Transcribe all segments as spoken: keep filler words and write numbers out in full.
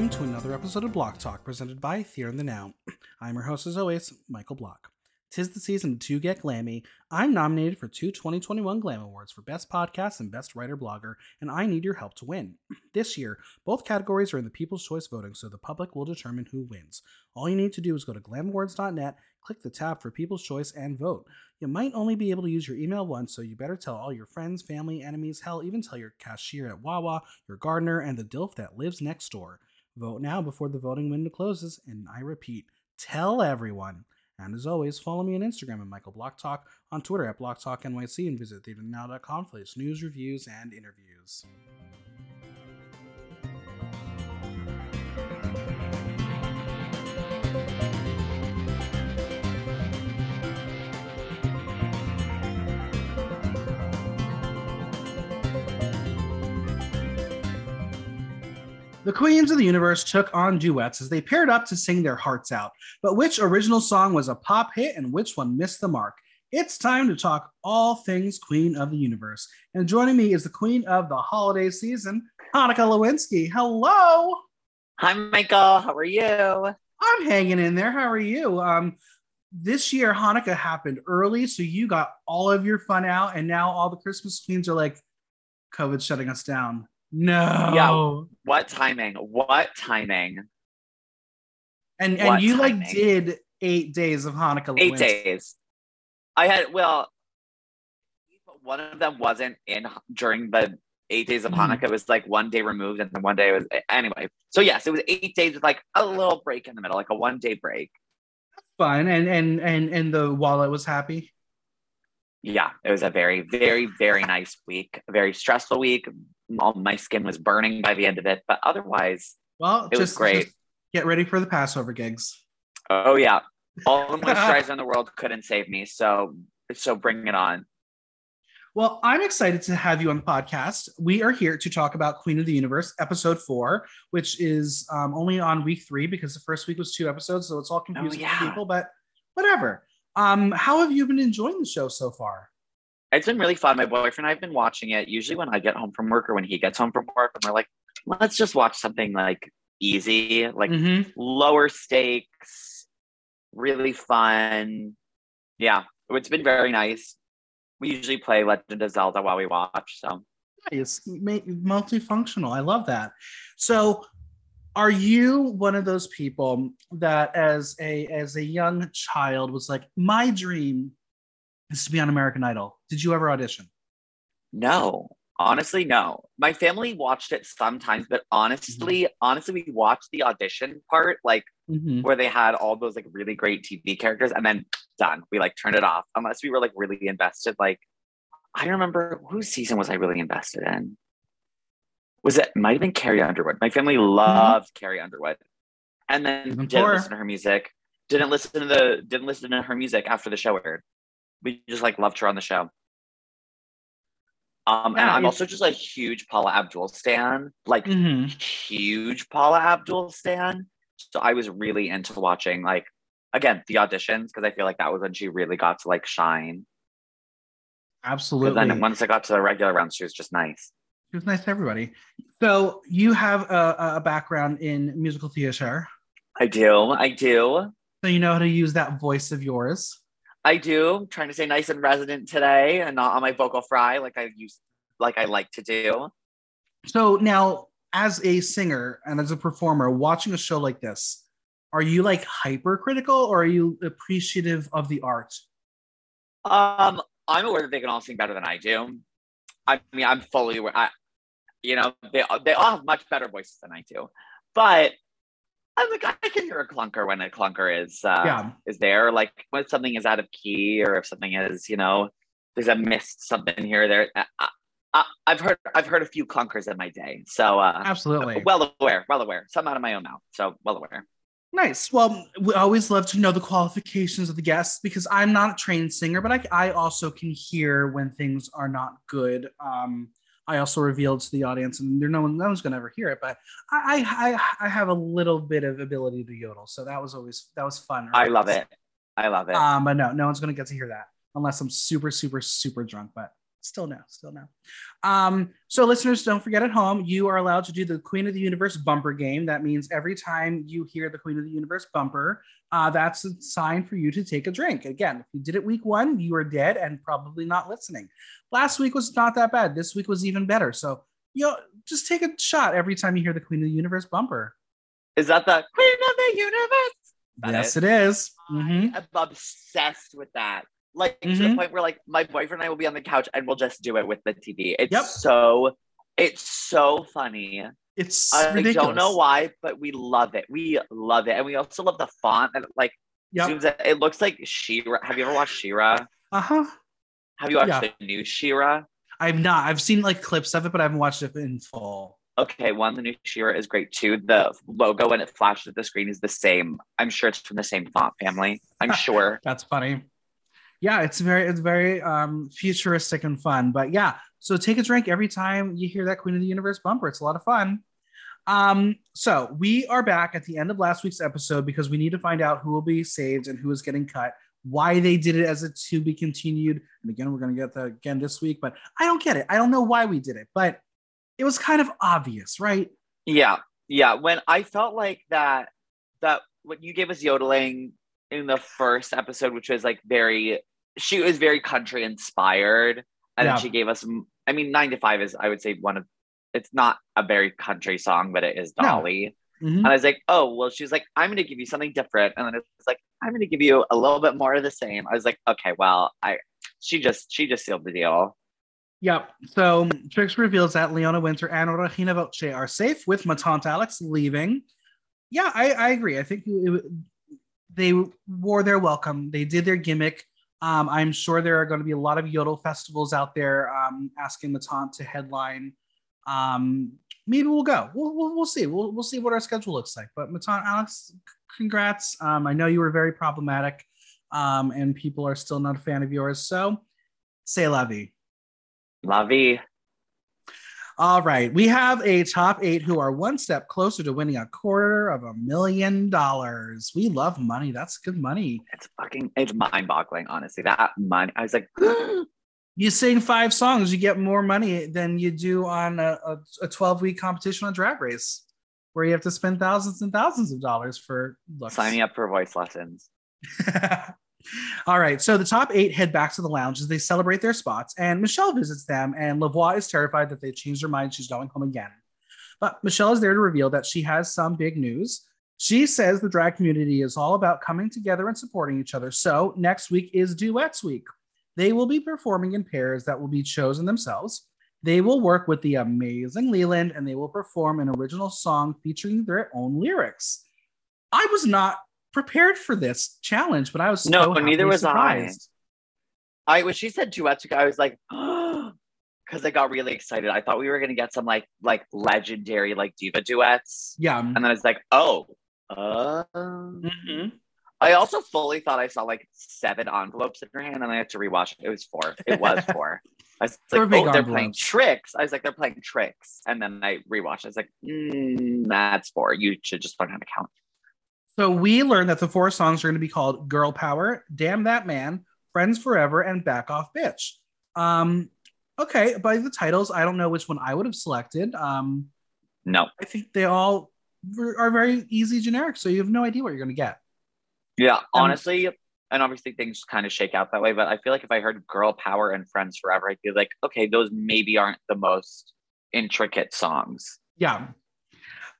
welcome to another episode of Block Talk, presented by Here and the Now. I'm your host as always, Michael Block. Tis the season to get glammy. I'm nominated for two twenty twenty-one Glam Awards for Best Podcast and Best Writer Blogger, and I need your help to win. This year, both categories are in the People's Choice voting, so the public will determine who wins. All you need to do is go to glamawards dot net, click the tab for People's Choice, and vote. You might only be able to use your email once, so you better tell all your friends, family, enemies, hell, even tell your cashier at Wawa, your gardener, and the dilf that lives next door. Vote now before the voting window closes, and I repeat, tell everyone. And as always, follow me on Instagram at Michael Block Talk, on Twitter at Block Talk N Y C, and visit theater now dot com for latest news, reviews, and interviews. The Queens of the Universe took on duets as they paired up to sing their hearts out. But which original song was a pop hit and which one missed the mark? It's time to talk all things Queen of the Universe. And joining me is the Queen of the Holiday Season, Hanukkah Lewinsky. Hello! Hi, Michael. How are you? I'm hanging in there. How are you? Um, this year, Hanukkah happened early, so you got all of your fun out, and now all the Christmas queens are like, COVID's shutting us down. No. Yeah. What timing? What timing? And and what you timing? Like did eight days of Hanukkah. Eight Wednesday. days. I had well, one of them wasn't in during the eight days of Hanukkah. It was like one day removed, and then one day it was anyway. So yes, it was eight days with like a little break in the middle, like a one day break. That's fun. And and and and the wallet was happy. Yeah, it was a very, very, very nice week. A very stressful week. All my skin was burning by the end of it, but otherwise, well, it just, was great. Just get ready for the Passover gigs. Oh yeah, all the moisturizer in the world couldn't save me, so so bring it on. Well, I'm excited to have you on the podcast. We are here to talk about Queen of the Universe, episode four, which is um, only on week three because the first week was two episodes, so it's all confusing oh, yeah. for people. But whatever. Um, how have you been enjoying the show so far? It's been really fun. My boyfriend and I have been watching it. Usually when I get home from work or when he gets home from work, and we're like, let's just watch something like easy, like mm-hmm. lower stakes, really fun. Yeah, it's been very nice. We usually play Legend of Zelda while we watch. So nice. Multifunctional. I love that. So are you one of those people that as a as a young child was like, my dream is to be on American Idol? Did you ever audition? No, honestly, no. My family watched it sometimes, but honestly, mm-hmm. honestly, we watched the audition part, like mm-hmm. where they had all those like really great T V characters, and then done. We like turned it off unless we were like really invested. Like, I remember whose season was I really invested in? Was it might have been Carrie Underwood? My family loved mm-hmm. Carrie Underwood, and then Even didn't poor. listen to her music. Didn't listen to the didn't listen to her music after the show aired. We just like loved her on the show. Um, yeah, and I'm also just a huge Paula Abdul stan, like mm-hmm. huge Paula Abdul stan. So I was really into watching like, again, the auditions, because I feel like that was when she really got to like shine. Absolutely. Then once I got to the regular round, she was just nice. She was nice to everybody. So you have a, a background in musical theater. I do. I do. So you know how to use that voice of yours. I do. I'm trying to stay nice and resident today and not on my vocal fry like I used, like I like to do. So now as a singer and as a performer watching a show like this, are you like hypercritical or are you appreciative of the art? Um, I'm aware that they can all sing better than I do. I mean, I'm fully aware. I, you know, they, they all have much better voices than I do. But I'm like, I can hear a clunker when a clunker is uh, yeah. is there. Like when something is out of key, or if something is, you know, there's a missed something here or there. I, I, I've heard I've heard a few clunkers in my day, so uh, absolutely, well aware, well aware. Some out of my own mouth, so well aware. Nice. Well, we always love to know the qualifications of the guests because I'm not a trained singer, but I I also can hear when things are not good. Um, I also revealed to the audience, and there no one, no one's gonna ever hear it. But I, I, I have a little bit of ability to yodel, so that was always that was fun. Right? I love it. I love it. Um, but no, no one's gonna get to hear that unless I'm super, super, super drunk. But still no, still no. Um, so listeners, don't forget at home, you are allowed to do the Queen of the Universe bumper game. That means every time you hear the Queen of the Universe bumper, uh, that's a sign for you to take a drink. Again, if you did it week one, you are dead and probably not listening. Last week was not that bad. This week was even better. So, you know, just take a shot every time you hear the Queen of the Universe bumper. Is that the Queen of the Universe? That yes, it, it is. Mm-hmm. I'm obsessed with that. Like mm-hmm. to the point where like my boyfriend and I will be on the couch and we'll just do it with the T V. It's yep. so, it's so funny. It's I ridiculous. Don't know why, but we love it. We love it. And we also love the font and like yep. zooms in. It looks like She-Ra. Have you ever watched She-Ra? Uh-huh. Have you watched yeah. the new She-Ra? I've not. I've seen like clips of it, but I haven't watched it in full. Okay, one, the new She-Ra is great too. The logo when it flashes at the screen is the same. I'm sure it's from the same font family. I'm sure. That's funny. Yeah, it's very, it's very um, futuristic and fun. But yeah, so take a drink every time you hear that Queen of the Universe bumper. It's a lot of fun. Um, so we are back at the end of last week's episode because we need to find out who will be saved and who is getting cut, why they did it as a to be continued. And again, we're going to get that again this week, but I don't get it. I don't know why we did it, but it was kind of obvious, right? Yeah. Yeah. When I felt like that, that when you gave us yodeling in the first episode, which was like very, she was very country inspired. And yeah. then she gave us, I mean, Nine to Five is, I would say one of, it's not a very country song, but it is Dolly. No. Mm-hmm. And I was like, oh, well, she's like, I'm going to give you something different. And then it's like, I'm going to give you a little bit more of the same. I was like, okay, well, I, she just, she just sealed the deal. Yep. So Trix reveals that Leona Winter and Regina Vauxhane are safe with Matante Alex leaving. Yeah, I, I agree. I think it, they wore their welcome. They did their gimmick. Um, I'm sure there are going to be a lot of yodel festivals out there um, asking Matante to headline. Um, maybe we'll go. We'll, we'll, we'll see. We'll, we'll see what our schedule looks like. But Matante Alex, congrats. Um, I know you were very problematic um, and people are still not a fan of yours. So c'est la vie. La vie. All right. We have a top eight who are one step closer to winning a quarter of a million dollars. We love money. That's good money. It's fucking, it's mind boggling, honestly. That money. I was like, you sing five songs, you get more money than you do on a, a, a twelve week competition on Drag Race, where you have to spend thousands and thousands of dollars for looks. Signing up for voice lessons. All right, so the top eight head back to the lounge as they celebrate their spots, and Michelle visits them, and La Voix is terrified that they changed her mind. She's going home again. But Michelle is there to reveal that she has some big news. She says the drag community is all about coming together and supporting each other. So next week is Duets Week. They will be performing in pairs that will be chosen themselves. They will work with the amazing Leland, and they will perform an original song featuring their own lyrics. I was not prepared for this challenge, but I was so no, but neither was surprised. I. I when she said duets, I was like, oh, because I got really excited. I thought we were gonna get some like like legendary like diva duets. Yeah, and then I was like, oh, uh. Mm-hmm. I also fully thought I saw like seven envelopes in her hand, and I had to rewatch it. It was four. It was four. I was like, oh, they're envelopes. Playing tricks. I was like, they're playing tricks, and then I rewatched. I was like, mm, that's four. You should just learn how to count. So we learned that the four songs are going to be called Girl Power, Damn That Man, Friends Forever, and Back Off Bitch. Um, okay, by the titles, I don't know which one I would have selected. Um, no. I think they all are very easy generic, so you have no idea what you're going to get. Yeah, honestly, um, and obviously things kind of shake out that way, but I feel like if I heard Girl Power and Friends Forever, I'd be like, okay, those maybe aren't the most intricate songs. Yeah.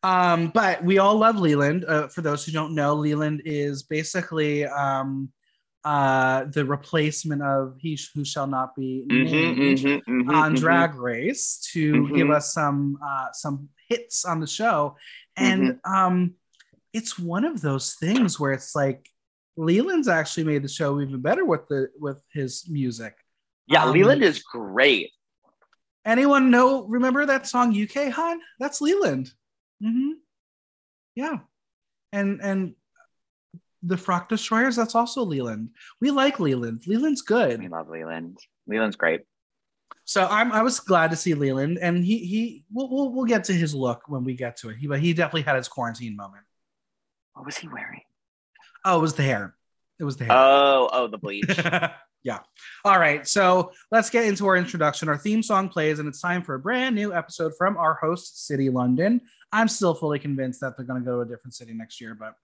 Um, but we all love Leland. Uh, for those who don't know, Leland is basically um, uh, the replacement of He Sh- Who Shall Not Be Named mm-hmm, mm-hmm, mm-hmm, on mm-hmm. Drag Race to mm-hmm. give us some uh, some hits on the show. And mm-hmm. um, it's one of those things where it's like Leland's actually made the show even better with the with his music. Yeah, um, Leland is great. Anyone know? Remember that song U K Hun? That's Leland. Mm-hmm. Yeah. And and the Frock Destroyers, that's also Leland. We like Leland. Leland's good. We love Leland. Leland's great. So I'm I was glad to see Leland, and he he we'll we'll, we'll get to his look when we get to it. He, but he definitely had his quarantine moment. What was he wearing? Oh, it was the hair. It was the hair. Oh, oh, the bleach. Yeah. All right. So let's get into our introduction. Our theme song plays, and it's time for a brand new episode from our host city, London. I'm still fully convinced that they're going to go to a different city next year, but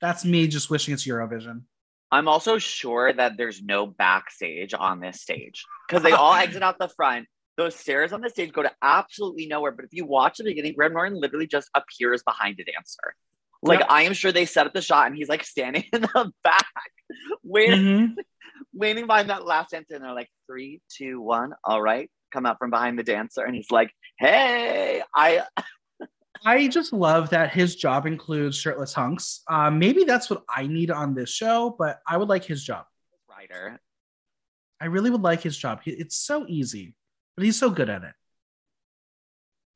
that's me just wishing it's Eurovision. I'm also sure that there's no backstage on this stage because they all exit out the front. Those stairs on the stage go to absolutely nowhere. But if you watch the beginning, Graham Norton literally just appears behind a dancer. Like, yep. I am sure they set up the shot and he's like standing in the back, waiting, mm-hmm. waiting behind that last dancer. And they're like, three, two, one. All right. Come out from behind the dancer. And he's like, hey, I... I just love that his job includes shirtless hunks. Uh, maybe that's what I need on this show, but I would like his job. Writer. I really would like his job. It's so easy, but he's so good at it.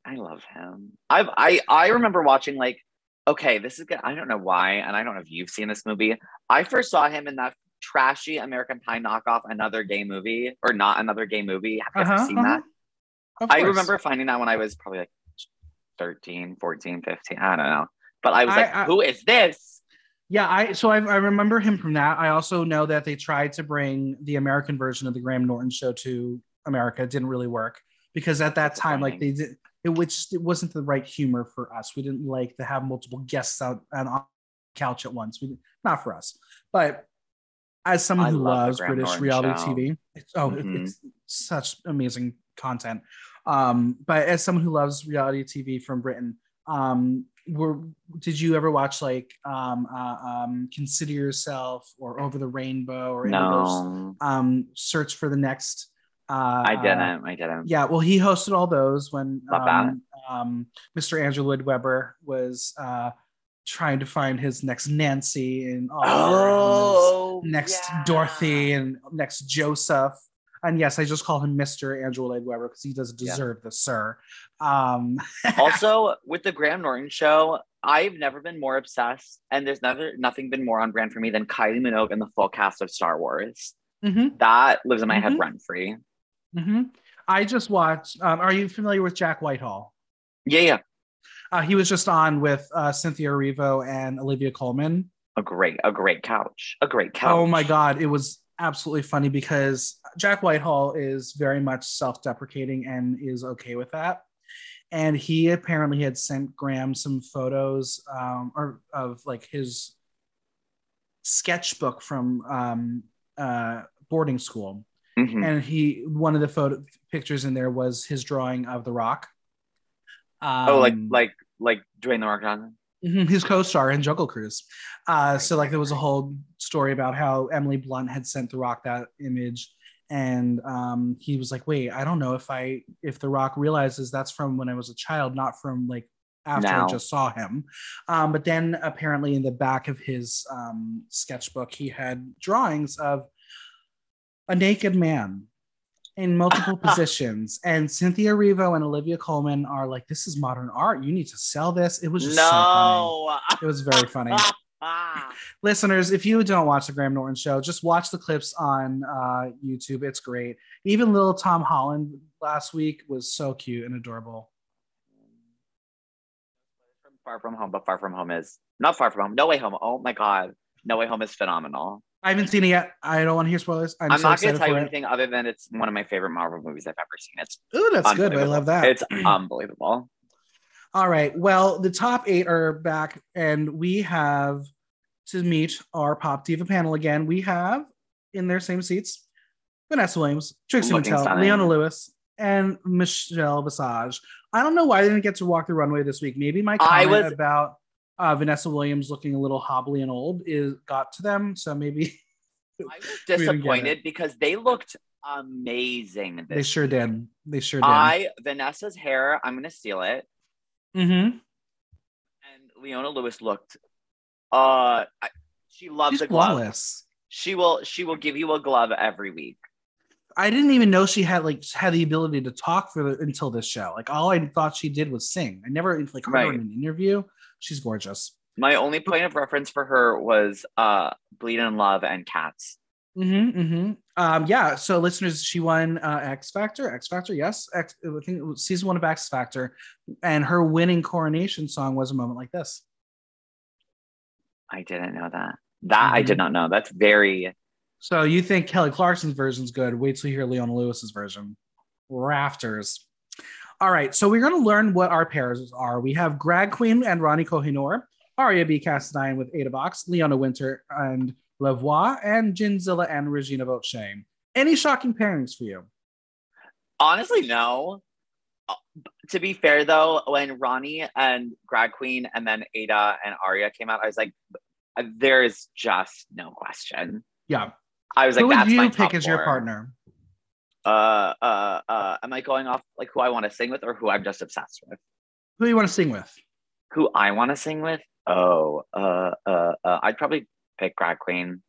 I love him. I've, I I remember watching like, okay, this is good. I don't know why, and I don't know if you've seen this movie. I first saw him in that trashy American Pie knockoff, Another Gay Movie, or Not Another Gay Movie. Have you uh-huh, ever seen uh-huh. that? I remember finding that when I was probably like thirteen, fourteen, fifteen, I don't know. But I was I, like, I, who is this? Yeah, I so I, I remember him from that. I also know that they tried to bring the American version of the Graham Norton show to America. It didn't really work because at that time, like they did, it, which, it wasn't the right humor for us. We didn't like to have multiple guests out and on the couch at once. We, not for us. But as someone I who love loves British Norton reality show. T V, it's, oh, mm-hmm. it's such amazing content. Um, but as someone who loves reality T V from Britain, um, were did you ever watch like um, uh, um, Consider Yourself or Over the Rainbow or any no. of those? Um, Search for the Next. Uh, I didn't. I didn't. Yeah. Well, he hosted all those when um, um, Mister Andrew Lloyd Webber was uh, trying to find his next Nancy and, oh, and next yeah. Dorothy and next Joseph. And yes, I just call him Mister Andrew Lloyd Webber because he doesn't deserve yeah. the sir. Um, also, with the Graham Norton show, I've never been more obsessed, and there's never nothing been more on brand for me than Kylie Minogue and the full cast of Star Wars. Mm-hmm. That lives in my mm-hmm. head rent free. Mm-hmm. I just watched. Um, are you familiar with Jack Whitehall? Yeah, yeah. Uh, he was just on with uh, Cynthia Erivo and Olivia Colman. A great, a great couch, a great couch. Oh my God, it was absolutely funny because Jack Whitehall is very much self-deprecating and is okay with that. And he apparently had sent Graham some photos um, or of like his sketchbook from um, uh, boarding school. Mm-hmm. And he, one of the photo pictures in there was his drawing of The Rock. Um, oh, like, like, like Dwayne The Rock Johnson? His co-star in Jungle Cruise. Uh, so like there was a whole story about how Emily Blunt had sent The Rock that image. And um, he was like, wait, I don't know if I, if The Rock realizes that's from when I was a child, not from like after now. I just saw him. Um, but then apparently in the back of his um, sketchbook, he had drawings of a naked man in multiple positions, and Cynthia Erivo and Olivia Colman are like, this is modern art, you need to sell this. It was just no. so funny. It was very funny. Listeners, if you don't watch the Graham Norton show, just watch the clips on uh, YouTube. It's great. Even little Tom Holland last week was so cute and adorable. From Far From Home, but Far From Home is not Far From Home. No Way Home. Oh my God. No Way Home is phenomenal. I haven't seen it yet. I don't want to hear spoilers. I'm, I'm so not going to tell you anything other than it's one of my favorite Marvel movies I've ever seen. It's Ooh, that's good. I love that. It's unbelievable. All right. Well, the top eight are back, and we have to meet our Pop Diva panel again. We have, in their same seats, Vanessa Williams, Trixie Mattel, Leona Lewis, and Michelle Visage. I don't know why I didn't get to walk the runway this week. Maybe my comment I was- about... Uh, Vanessa Williams looking a little hobbly and old is got to them, so maybe I was disappointed because they looked amazing this they sure year. did they sure did I Vanessa's hair, I'm gonna steal it. Mm-hmm. And Leona Lewis looked uh I, she loves She's a glove flawless. she will she will give you a glove every week. I didn't even know she had like had the ability to talk for the, until this show. Like all I thought she did was sing. I never like heard right. her in an interview. She's gorgeous. My only point of reference for her was uh, Bleedin' Love and Cats. Mm-hmm, mm-hmm. Um, yeah, so listeners, she won uh, X Factor. X Factor, yes. X, I think it was season one of X Factor. And her winning coronation song was A Moment Like This. I didn't know that. That mm-hmm. I did not know. That's very. So you think Kelly Clarkson's version's good? Wait till you hear Leona Lewis's version. Rafters. All right, so we're going to learn what our pairs are. We have Grag Queen and Rani Kohinoor, Aria B. Cassadine with Ada Box, Leona Winter and La Voix, and Jinzilla and Regina Vauxhane. Any shocking pairings for you? Honestly, no. To be fair, though, when Rani and Grag Queen and then Ada and Aria came out, I was like, there is just no question. Yeah. I was who like, that's my top four. Who would you pick as your partner? Uh, uh, uh, am I going off like who I want to sing with or who I'm just obsessed with? Who you want to sing with? Who I want to sing with? Oh, uh, uh, uh, I'd probably pick Grag Queen.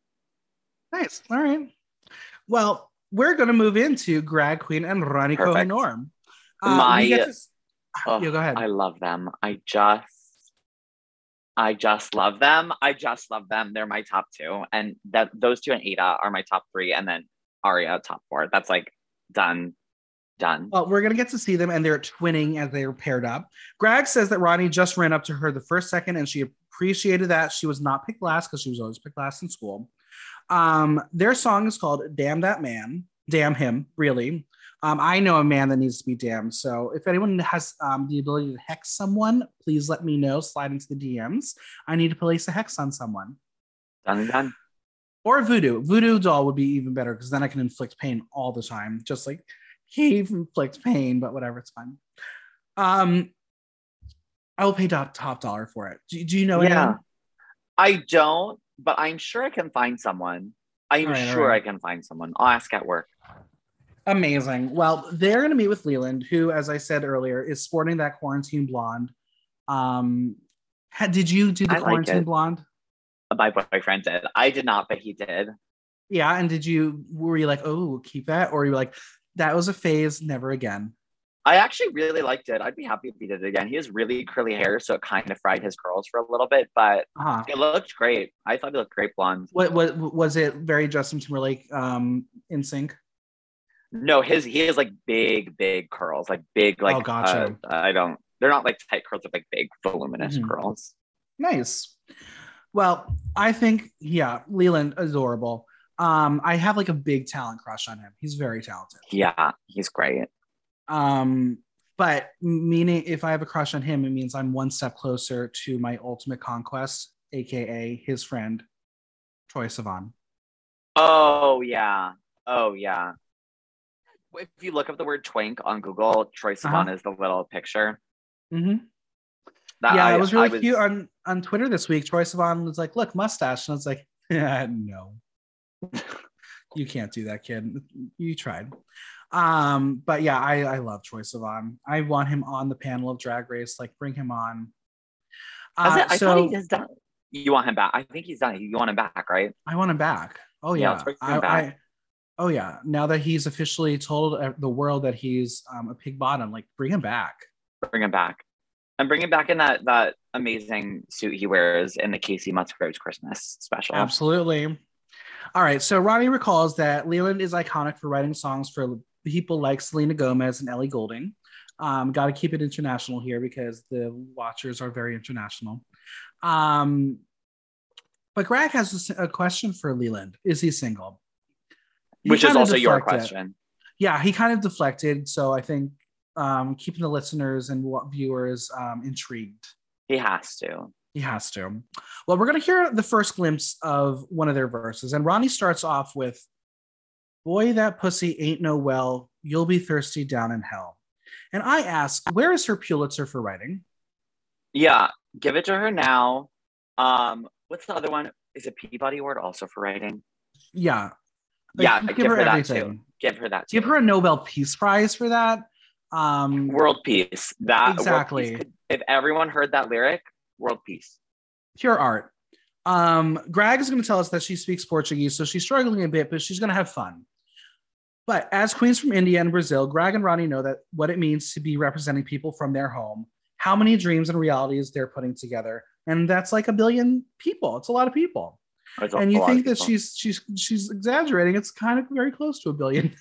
Nice. All right. Well, we're going to move into Grag Queen and Rani Kohinoor. Uh, My, to... oh, yeah, go ahead. I love them. I just, I just love them. I just love them. They're my top two, and that those two and Ada are my top three, and then Aria top four. That's like done, done. Well, we're gonna get to see them, and they're twinning as they are paired up. Grag says that Rani just ran up to her the first second, and she appreciated that she was not picked last because she was always picked last in school. Um, their song is called "Damn That Man," damn him, really. Um, I know a man that needs to be damned. So if anyone has um, the ability to hex someone, please let me know. Slide into the D Ms. I need to place a hex on someone. Done, done. Or voodoo. Voodoo doll would be even better because then I can inflict pain all the time. Just like he inflicts pain, but whatever, it's fine. Um, I will pay top, top dollar for it. Do, do you know anyone? Yeah. I don't, but I'm sure I can find someone. I'm right, sure right. I can find someone. I'll ask at work. Amazing. Well, they're going to meet with Leland, who, as I said earlier, is sporting that quarantine blonde. Um, had, did you do the I quarantine like blonde? My boyfriend did. I did not, but he did. Yeah, and did you, were you like, oh, keep that? Or you were like, that was a phase, never again? I actually really liked it. I'd be happy if he did it again. He has really curly hair, so it kind of fried his curls for a little bit, but uh-huh. it looked great. I thought it looked great blonde. What, what was it very Justin Timberlake um, in sync? No, his he has like big, big curls, like big, like oh, gotcha. uh, I don't. They're not like tight curls, they're like big, voluminous mm-hmm. curls. Nice. Well, I think yeah, Leland adorable. Um, I have like a big talent crush on him. He's very talented. Yeah, he's great. Um, but meaning if I have a crush on him, it means I'm one step closer to my ultimate conquest, aka his friend, Troye Sivan. Oh yeah. Oh yeah. If you look up the word twink on Google, Troye Sivan uh-huh. is the little picture. Mm-hmm. That yeah, I, it was really I was... cute on, on Twitter this week. Troye Sivan was like, look, mustache. And I was like, yeah, no. You can't do that, kid. You tried. Um, but yeah, I, I love Troye Sivan. I want him on the panel of Drag Race. Like, bring him on. Uh, it, I so... thought he has done. You want him back. I think he's done. You want him back, right? I want him back. Oh, yeah. yeah I, back. I, Oh, yeah. Now that he's officially told the world that he's um, a pig bottom, like, bring him back. Bring him back. And bring him back in that that amazing suit he wears in the Casey Musgraves Christmas special. Absolutely. All right. So Rani recalls that Leland is iconic for writing songs for people like Selena Gomez and Ellie Goulding. Um, Got to keep it international here because the watchers are very international. Um, but Grag has a question for Leland. Is he single? He Which is also deflected. Your question. Yeah, he kind of deflected. So I think um, keeping the listeners and viewers um, intrigued. He has to. He has to. Well, we're going to hear the first glimpse of one of their verses. And Rani starts off with, boy, that pussy ain't no well. You'll be thirsty down in hell. And I ask, where is her Pulitzer for writing? Yeah, give it to her now. Um, what's the other one? Is it Peabody Award also for writing? Yeah. Like, yeah, give, give her, her that too. Give her that too. Give her a Nobel Peace Prize for that. Um, world peace. That exactly. Peace could, if everyone heard that lyric, world peace. Pure art. Um, Grag is going to tell us that she speaks Portuguese, so she's struggling a bit, but she's going to have fun. But as queens from India and Brazil, Grag and Rani know that what it means to be representing people from their home, how many dreams and realities they're putting together, and that's like a billion people. It's a lot of people. And you think that she's she's she's exaggerating? It's kind of very close to a billion.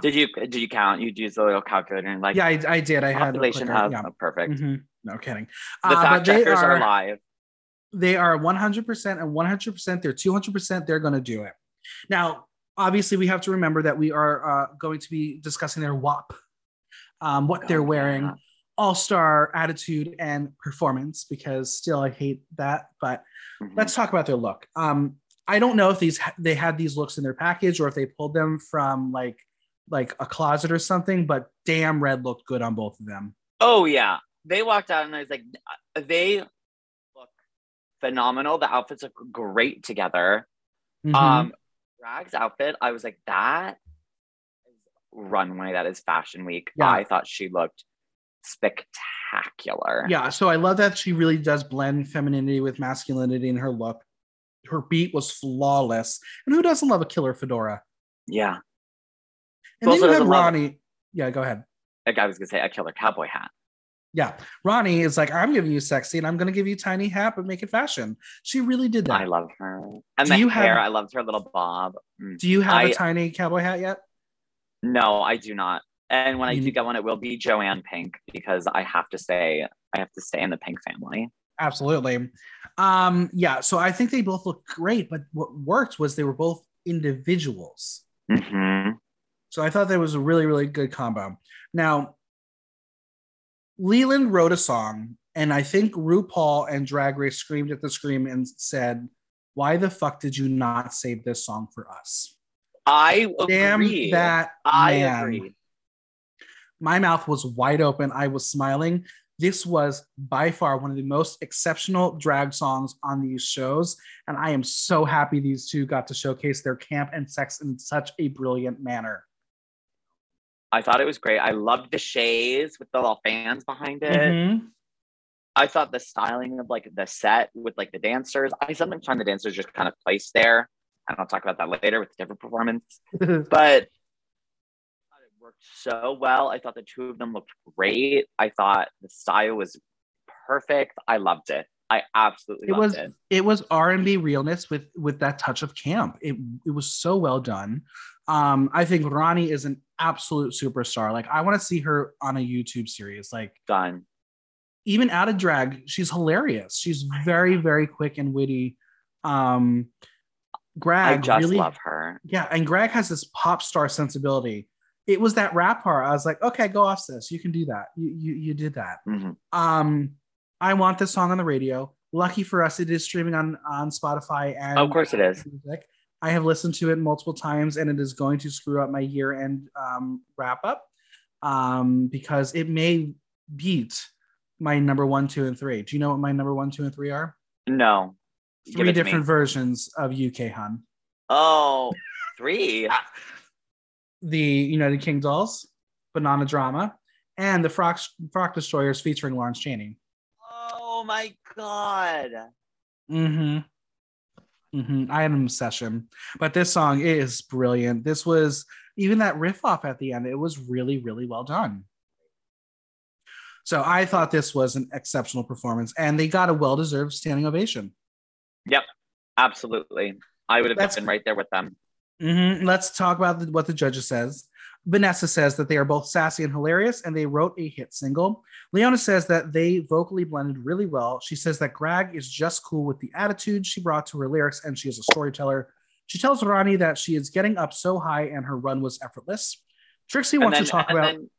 did you did you count? You used the little calculator and like yeah, I, I did. I population had population hub. Yeah. Oh, perfect. Mm-hmm. No kidding. The uh, fact checkers are, are live. They are one hundred percent and one hundred percent. They're two hundred percent. They're going to do it. Now, obviously, we have to remember that we are uh, going to be discussing their W A P, um, what oh, they're wearing, yeah. all-star attitude and performance, because still I hate that. But mm-hmm. let's talk about their look. Um, I don't know if these they had these looks in their package or if they pulled them from like like a closet or something. But damn, red looked good on both of them. Oh, yeah. They walked out and I was like, they... phenomenal. The outfits look great together. Mm-hmm. Um, Rag's outfit, I was like, that is runway. That is fashion week. Yeah. I thought she looked spectacular. Yeah. So I love that she really does blend femininity with masculinity in her look. Her beat was flawless. And who doesn't love a killer fedora? Yeah. And then you have Ronnie. Love- yeah, go ahead. Like I was going to say, a killer cowboy hat. Yeah. Ronnie is like, I'm giving you sexy and I'm going to give you tiny hat, but make it fashion. She really did that. I love her. And do the you hair, have, I loved her little bob. Do you have I, a tiny cowboy hat yet? No, I do not. And when you, I do get one, it will be Joanne Pink because I have to stay, I have to stay in the Pink family. Absolutely. Um, yeah. So I think they both look great, but what worked was they were both individuals. Mm-hmm. So I thought that was a really, really good combo. Now, Leland wrote a song, and I think RuPaul and Drag Race screamed at the screen and said, why the fuck did you not save this song for us? I Damn agree. That I man. Agree. My mouth was wide open. I was smiling. This was by far one of the most exceptional drag songs on these shows, and I am so happy these two got to showcase their camp and sex in such a brilliant manner. I thought it was great. I loved the shades with the little fans behind it. Mm-hmm. I thought the styling of like the set with like the dancers. I sometimes find the dancers just kind of placed there. And I'll talk about that later with a different performance. But I thought it worked so well. I thought the two of them looked great. I thought the style was perfect. I loved it. I absolutely it loved was, it. It was R and B realness with, with that touch of camp. It, it was so well done. Um, I think Rani is an absolute superstar. Like, I want to see her on a YouTube series. Like, done. Even out of drag, she's hilarious. She's very, very quick and witty. Um, Grag, I just really, love her. Yeah, and Grag has this pop star sensibility. It was that rap part. I was like, okay, go off, sis. You can do that. You you, you did that. Mm-hmm. Um, I want this song on the radio. Lucky for us, it is streaming on on Spotify and of course it is. Music. I have listened to it multiple times and it is going to screw up my year-end um, wrap-up um, because it may beat my number one, two, and three. Do you know what my number one, two, and three are? No. Three different versions of U K Hun. Oh, three? The United King Dolls, Banana Drama, and the Frock, Frock Destroyers featuring Lawrence Chaney. Oh my God. Mm-hmm. Mm-hmm. I had an obsession, but this song is brilliant. This was even that riff off at the end. It was really, really well done. So I thought this was an exceptional performance and they got a well-deserved standing ovation. Yep, absolutely. I would have That's, been right there with them. Mm-hmm. Let's talk about the, what the judges says. Vanessa says that they are both sassy and hilarious and they wrote a hit single. Leona says that they vocally blended really well. She says that Grag is just cool with the attitude she brought to her lyrics and she is a storyteller. She tells Rani that she is getting up so high and her run was effortless. Trixie wants then, to talk about... Then,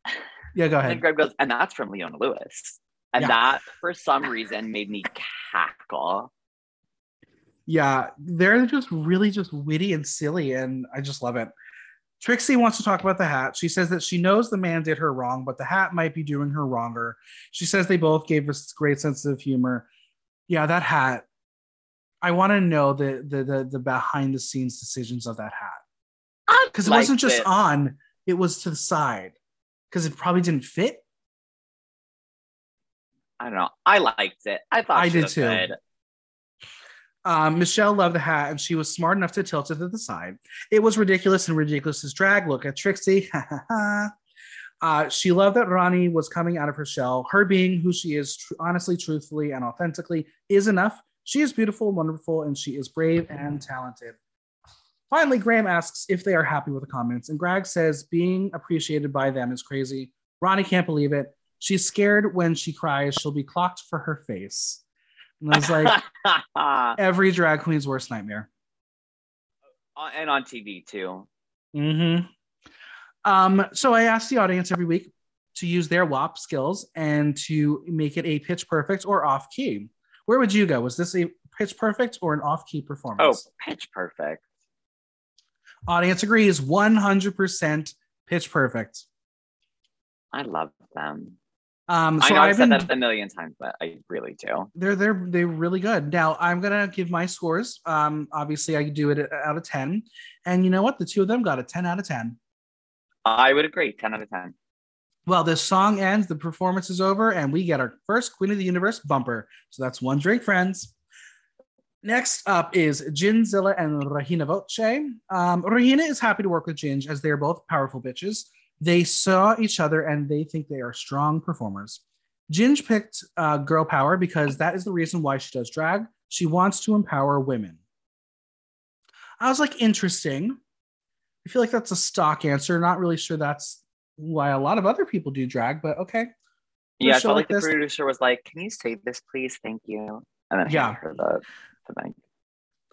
yeah, go ahead. And Grag goes, and that's from Leona Lewis. And yeah. that, for some reason, made me cackle. Yeah, they're just really just witty and silly and I just love it. Trixie wants to talk about the hat. She says that she knows the man did her wrong, but the hat might be doing her wronger. She says they both gave us great sense of humor. Yeah, that hat. I want to know the the the, the behind the scenes decisions of that hat. Because it like wasn't just it. on, it was to the side. Because it probably didn't fit. I don't know. I liked it. I thought I she did too. Good. Um, Michelle loved the hat and she was smart enough to tilt it to the side. It was ridiculous and ridiculous as drag. Look at Trixie. uh, she loved that Rani was coming out of her shell. Her being who she is, tr- honestly, truthfully, and authentically is enough. She is beautiful, wonderful, and she is brave and talented. Finally, Graham asks if they are happy with the comments and Grag says being appreciated by them is crazy. Rani can't believe it. She's scared when she cries. She'll be clocked for her face. And I was like, every drag queen's worst nightmare. And on T V too. Mm-hmm. Um, so I asked the audience every week to use their W A P skills and to make it a pitch perfect or off key. Where would you go? Was this a pitch perfect or an off key performance? Oh, pitch perfect. Audience agrees one hundred percent pitch perfect. I love them. Um, so I know I've, I've said been, that a million times, but I really do. They're they're they're really good. Now I'm gonna give my scores. Um, obviously I do it out of ten, and you know what? The two of them got a ten out of ten. I would agree, ten out of ten. Well, this song ends, the performance is over, and we get our first Queen of the Universe bumper. So that's one drink, friends. Next up is Jinzilla and Regina Vauxhane. Um, Regina is happy to work with Jinj as they are both powerful bitches. They saw each other and they think they are strong performers. Jinj picked uh, girl power because that is the reason why she does drag. She wants to empower women. I was like, interesting. I feel like that's a stock answer. Not really sure that's why a lot of other people do drag, but okay. Yeah, I felt like, like the this. producer was like, can you say this, please? Thank you. And then yeah. I heard the, the thing.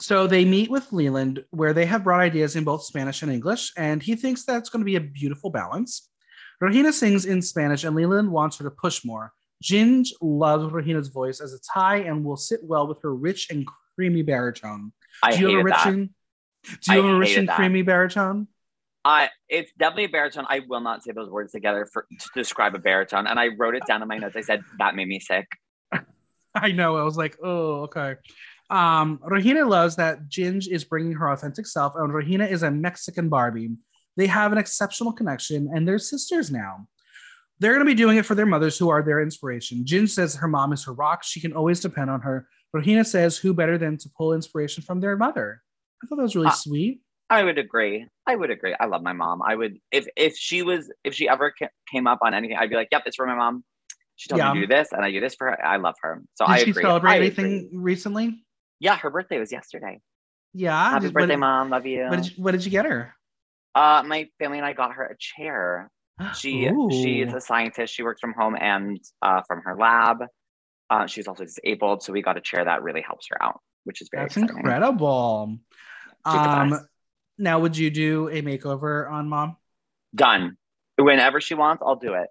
So they meet with Leland, where they have brought ideas in both Spanish and English, and he thinks that's going to be a beautiful balance. Regina sings in Spanish, and Leland wants her to push more. Jinj loves Regina's voice as it's high and will sit well with her rich and creamy baritone. I do you have a rich that. And, do you I have a rich and that. creamy baritone? Uh, it's definitely a baritone. I will not say those words together for, to describe a baritone, and I wrote it down in my notes. I said, that made me sick. I know. I was like, oh, okay. Um, Regina loves that Jinj is bringing her authentic self, and Regina is a Mexican Barbie. They have an exceptional connection, and they're sisters now. They're going to be doing it for their mothers, who are their inspiration. Jinj says her mom is her rock. She can always depend on her. Regina says, who better than to pull inspiration from their mother? I thought that was really uh, sweet. I would agree. I would agree. I love my mom. I would, if if she was, if she ever came up on anything, I'd be like, yep, it's for my mom. She told yeah. me to do this, and I do this for her. I love her. So Did I agree. Did she celebrate I anything agree. recently? Yeah, her birthday was yesterday. Yeah. Happy birthday, did, Mom. Love you. What did you, what did you get her? Uh, my family and I got her a chair. She Ooh. she is a scientist. She works from home and uh, from her lab. Uh, she's also disabled, so we got a chair that really helps her out, which is very That's exciting. incredible. Um, now, would you do a makeover on Mom? Done. Whenever she wants, I'll do it.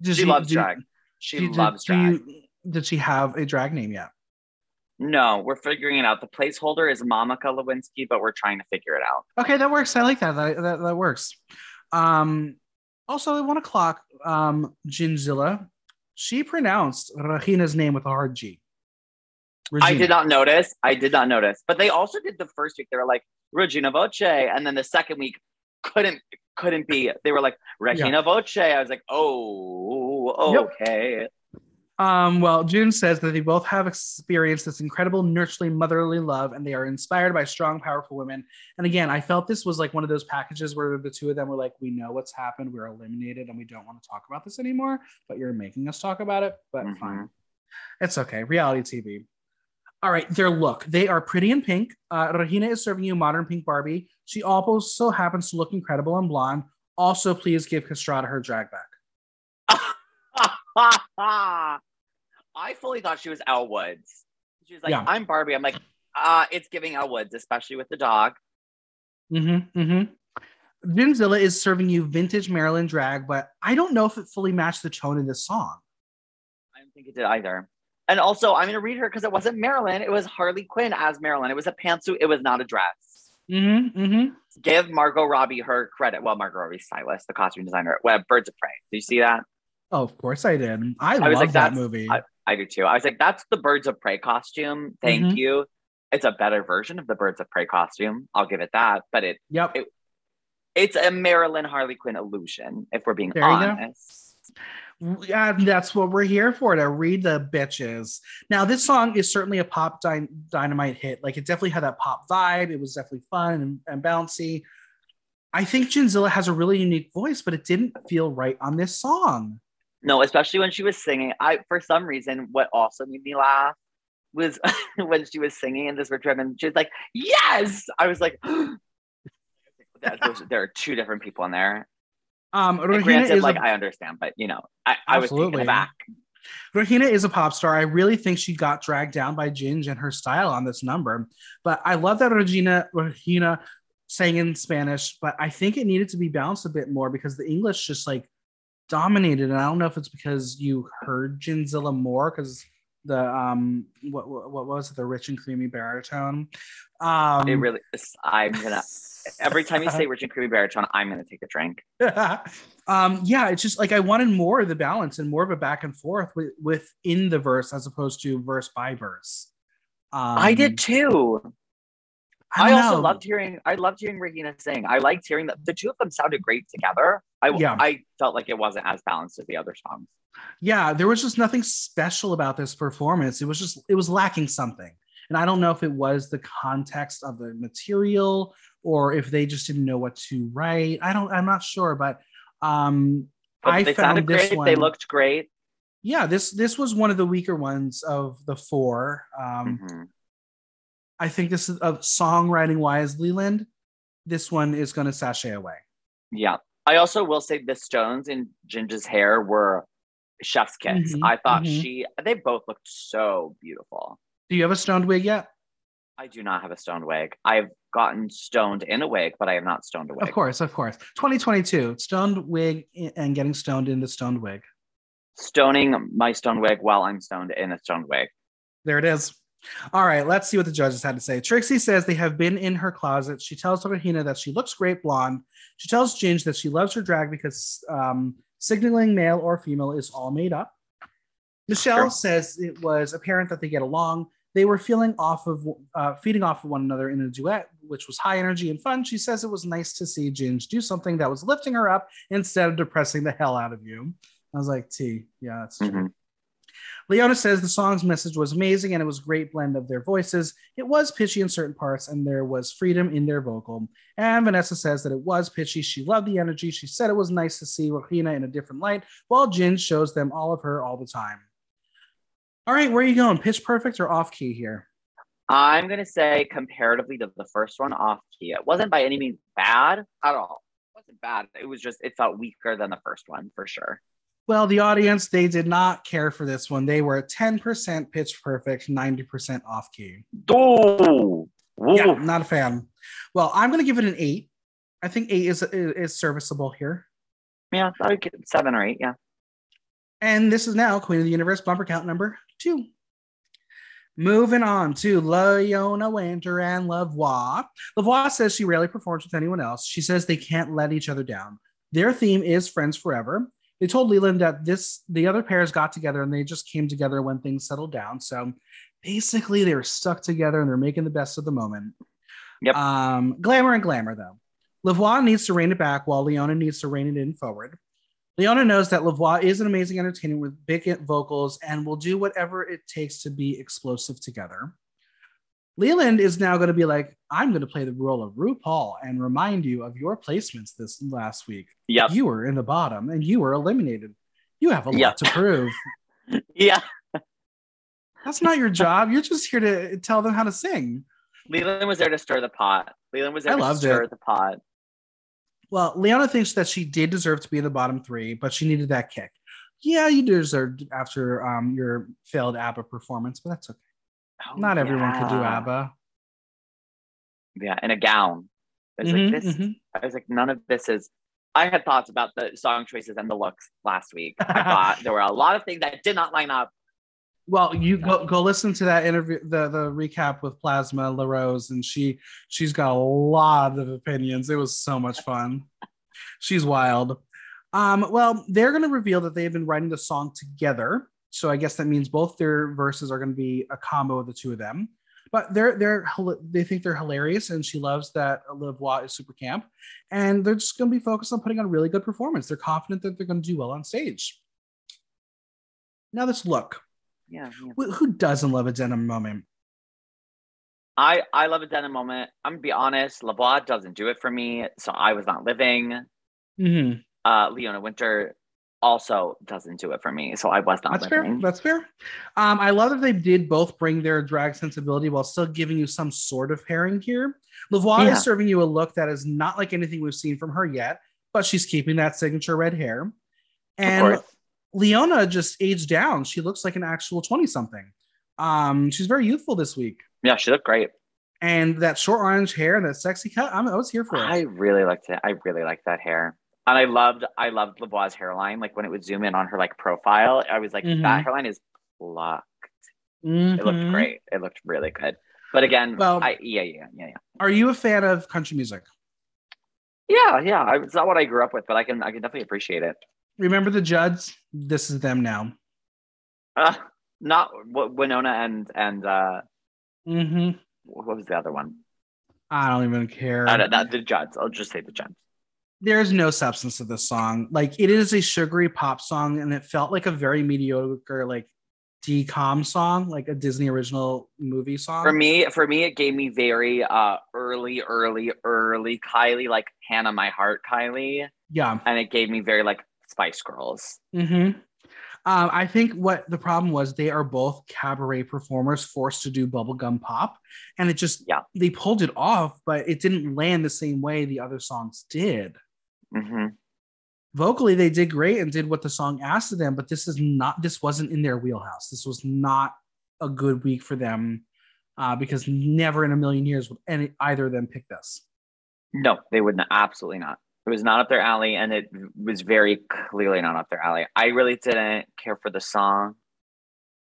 Does she you, loves do, drag. She do, loves do, drag. Do you, did she have a drag name yet? No, we're figuring it out. The placeholder is Hanukkah Lewinsky, but we're trying to figure it out. Okay, that works. I like that. That, that, that works. Um, also, at one o'clock, um, Jinzilla, she pronounced Regina's name with a hard G. Regina. I did not notice. I did not notice. But they also did the first week. They were like, Regina Voce. And then the second week, couldn't couldn't be. They were like, Regina yeah. Voce. I was like, oh, okay. Yep. Um, well, June says that they both have experienced this incredible, nurturing, motherly love, and they are inspired by strong, powerful women. And again, I felt this was like one of those packages where the two of them were like, we know what's happened, we're eliminated, and we don't want to talk about this anymore, but you're making us talk about it, but mm-hmm. fine. It's okay. Reality T V. All right, their look. They are pretty in pink. Uh, Regina is serving you modern pink Barbie. She also happens to look incredible and blonde. Also, please give Castrata her drag back. Ha ha! I fully thought she was Elle Woods. She was like, yeah. I'm Barbie. I'm like, uh, it's giving Elle Woods, especially with the dog. Mm-hmm, mm-hmm. Jinzilla is serving you vintage Maryland drag, but I don't know if it fully matched the tone of this song. I don't think it did either. And also, I'm going to read her because it wasn't Marilyn. It was Harley Quinn as Marilyn. It was a pantsuit. It was not a dress. Mm-hmm, mm-hmm. Give Margot Robbie her credit. Well, Margot Robbie Silas, the costume designer at Web, Birds of Prey. Do you see that? Oh, of course I did. I, I love like, that movie. I, I do too. I was like, that's the Birds of Prey costume. Thank mm-hmm. you. It's a better version of the Birds of Prey costume. I'll give it that. But it, yep. it it's a Marilyn Harley Quinn illusion, if we're being there honest. Yeah, that's what we're here for, to read the bitches. Now, this song is certainly a pop dy- dynamite hit. Like, it definitely had that pop vibe. It was definitely fun and, and bouncy. I think Jinzilla has a really unique voice, but it didn't feel right on this song. No, especially when she was singing. I, for some reason, what also made me laugh was when she was singing in this return, and she was like, yes! I was like, there are two different people in there. Um, Regina granted, is like, a... I understand, but, you know, I, I was taken aback. Regina is a pop star. I really think she got dragged down by Ginge and her style on this number. But I love that Regina Regina sang in Spanish, but I think it needed to be balanced a bit more because the English just like dominated. And I don't know if it's because you heard Jinzilla more because the um what what was it the rich and creamy baritone. Um, it really is. I'm gonna every time you say rich and creamy baritone, I'm gonna take a drink. um, yeah, it's just like I wanted more of the balance and more of a back and forth with, within the verse as opposed to verse by verse. Um, I did too. I, I also loved hearing. I loved hearing Regina sing. I liked hearing that the two of them sounded great together. I yeah. I felt like it wasn't as balanced as the other songs. Yeah, there was just nothing special about this performance. It was just it was lacking something, and I don't know if it was the context of the material or if they just didn't know what to write. I don't. I'm not sure, but um, but I they found sounded this great. One, they looked great. Yeah, this this was one of the weaker ones of the four. Um, mm-hmm. I think this is uh, songwriting wise, Leland, this one is going to sashay away. Yeah. I also will say the stones in Ginger's hair were chef's kiss. Mm-hmm, I thought mm-hmm. she, they both looked so beautiful. Do you have a stoned wig yet? I do not have a stoned wig. I've gotten stoned in a wig, but I have not stoned a wig. Of course. Of course. twenty twenty-two stoned wig and getting stoned in the stoned wig. Stoning my stoned wig while I'm stoned in a stoned wig. There it is. All right, let's see what the judges had to say. Trixie says they have been in her closet. She tells Regina that she looks great blonde. She tells Ginge that she loves her drag because um, signaling male or female is all made up. Michelle sure. says it was apparent that they get along. They were feeling off of, uh, feeding off of one another in a duet, which was high energy and fun. She says it was nice to see Ginge do something that was lifting her up instead of depressing the hell out of you. I was like, T, yeah, that's true. Mm-hmm. Leona says the song's message was amazing and it was a great blend of their voices. It was pitchy in certain parts and there was freedom in their vocal. And Vanessa says that it was pitchy. She loved the energy. She said it was nice to see Regina in a different light while Jin shows them all of her all the time. All right, where are you going? Pitch perfect or off key here? I'm going to say comparatively to the first one, off key. It wasn't by any means bad at all. It wasn't bad. It was just, it felt weaker than the first one for sure. Well, the audience, they did not care for this one. They were ten percent pitch perfect, ninety percent off key. Oh, yeah, not a fan. Well, I'm going to give it an eight. I think eight is, is serviceable here. Yeah, I would get seven or eight, yeah. And this is now Queen of the Universe bumper count number two. Moving on to Leona Winter and La Voix. La Voix says she rarely performs with anyone else. She says they can't let each other down. Their theme is friends forever. They told Leland that this, the other pairs got together and they just came together when things settled down. So basically they were stuck together and they're making the best of the moment. Yep. Um, glamour and glamour though. La Voix needs to rein it back while Leona needs to rein it in forward. Leona knows that La Voix is an amazing entertainer with big vocals and will do whatever it takes to be explosive together. Leland is now going to be like, I'm going to play the role of RuPaul and remind you of your placements this last week. Yep. You were in the bottom and you were eliminated. You have a lot yep. to prove. yeah. That's not your job. You're just here to tell them how to sing. Leland was there to stir the pot. Leland was there I to stir it. the pot. Well, Leona thinks that she did deserve to be in the bottom three, but she needed that kick. Yeah, you deserved after um, your failed ABBA performance, but that's okay. Oh, Not yeah. everyone could do ABBA. Yeah, in a gown. I was, mm-hmm, like, this, mm-hmm. I was like, none of this is... I had thoughts about the song choices and the looks last week. I thought there were a lot of things that did not line up. Well, you go go listen to that interview, the, the recap with Plasma LaRose, and she, she's got a lot of opinions. It was so much fun. She's wild. Um, well, they're going to reveal that they've been writing the song together. So I guess that means both their verses are going to be a combo of the two of them. But they're they're they think they're hilarious, and she loves that La Voix is super camp, and they're just going to be focused on putting on a really good performance. They're confident that they're going to do well on stage. Now this look, yeah, yeah. Who doesn't love a denim moment? I I love a denim moment. I'm gonna be honest, La Voix doesn't do it for me, so I was not living. Mm-hmm. Uh, Leona Winter also doesn't do it for me, so I was not that's listening. Fair. That's fair. Um, I love that they did both bring their drag sensibility while still giving you some sort of pairing here. La Voix yeah. is serving you a look that is not like anything we've seen from her yet, but she's keeping that signature red hair. And Leona just aged down. She looks like an actual twenty-something. Um, she's very youthful this week. Yeah, she looked great. And that short orange hair and that sexy cut, I'm, I was here for it. I really liked it. I really liked that hair. And I loved, I loved La Voix's hairline. Like when it would zoom in on her like profile, I was like, mm-hmm. that hairline is plucked. Mm-hmm. It looked great. It looked really good. But again, well, I, yeah, yeah, yeah, yeah. Are you a fan of country music? Yeah, yeah. I, it's not what I grew up with, but I can, I can definitely appreciate it. Remember the Judds? This is them now. Uh, not w- Winona and and. Uh, mm-hmm. What was the other one? I don't even care. I don't, not the Judds. I'll just say the Judds. There's no substance to this song. Like, it is a sugary pop song, and it felt like a very mediocre, like, D COM song, like a Disney original movie song. For me, for me, it gave me very uh, early, early, early Kylie, like Hannah My Heart Kylie. Yeah. And it gave me very, like, Spice Girls. Mm-hmm. Um, I think what the problem was, they are both cabaret performers forced to do bubblegum pop. And it just, yeah. they pulled it off, but it didn't land the same way the other songs did. Mm-hmm. Vocally, they did great and did what the song asked of them, but this is not, this wasn't in their wheelhouse. This was not a good week for them uh, because never in a million years would any, either of them pick this. No, they would not, absolutely not. It was not up their alley, and it was very clearly not up their alley. I really didn't care for the song.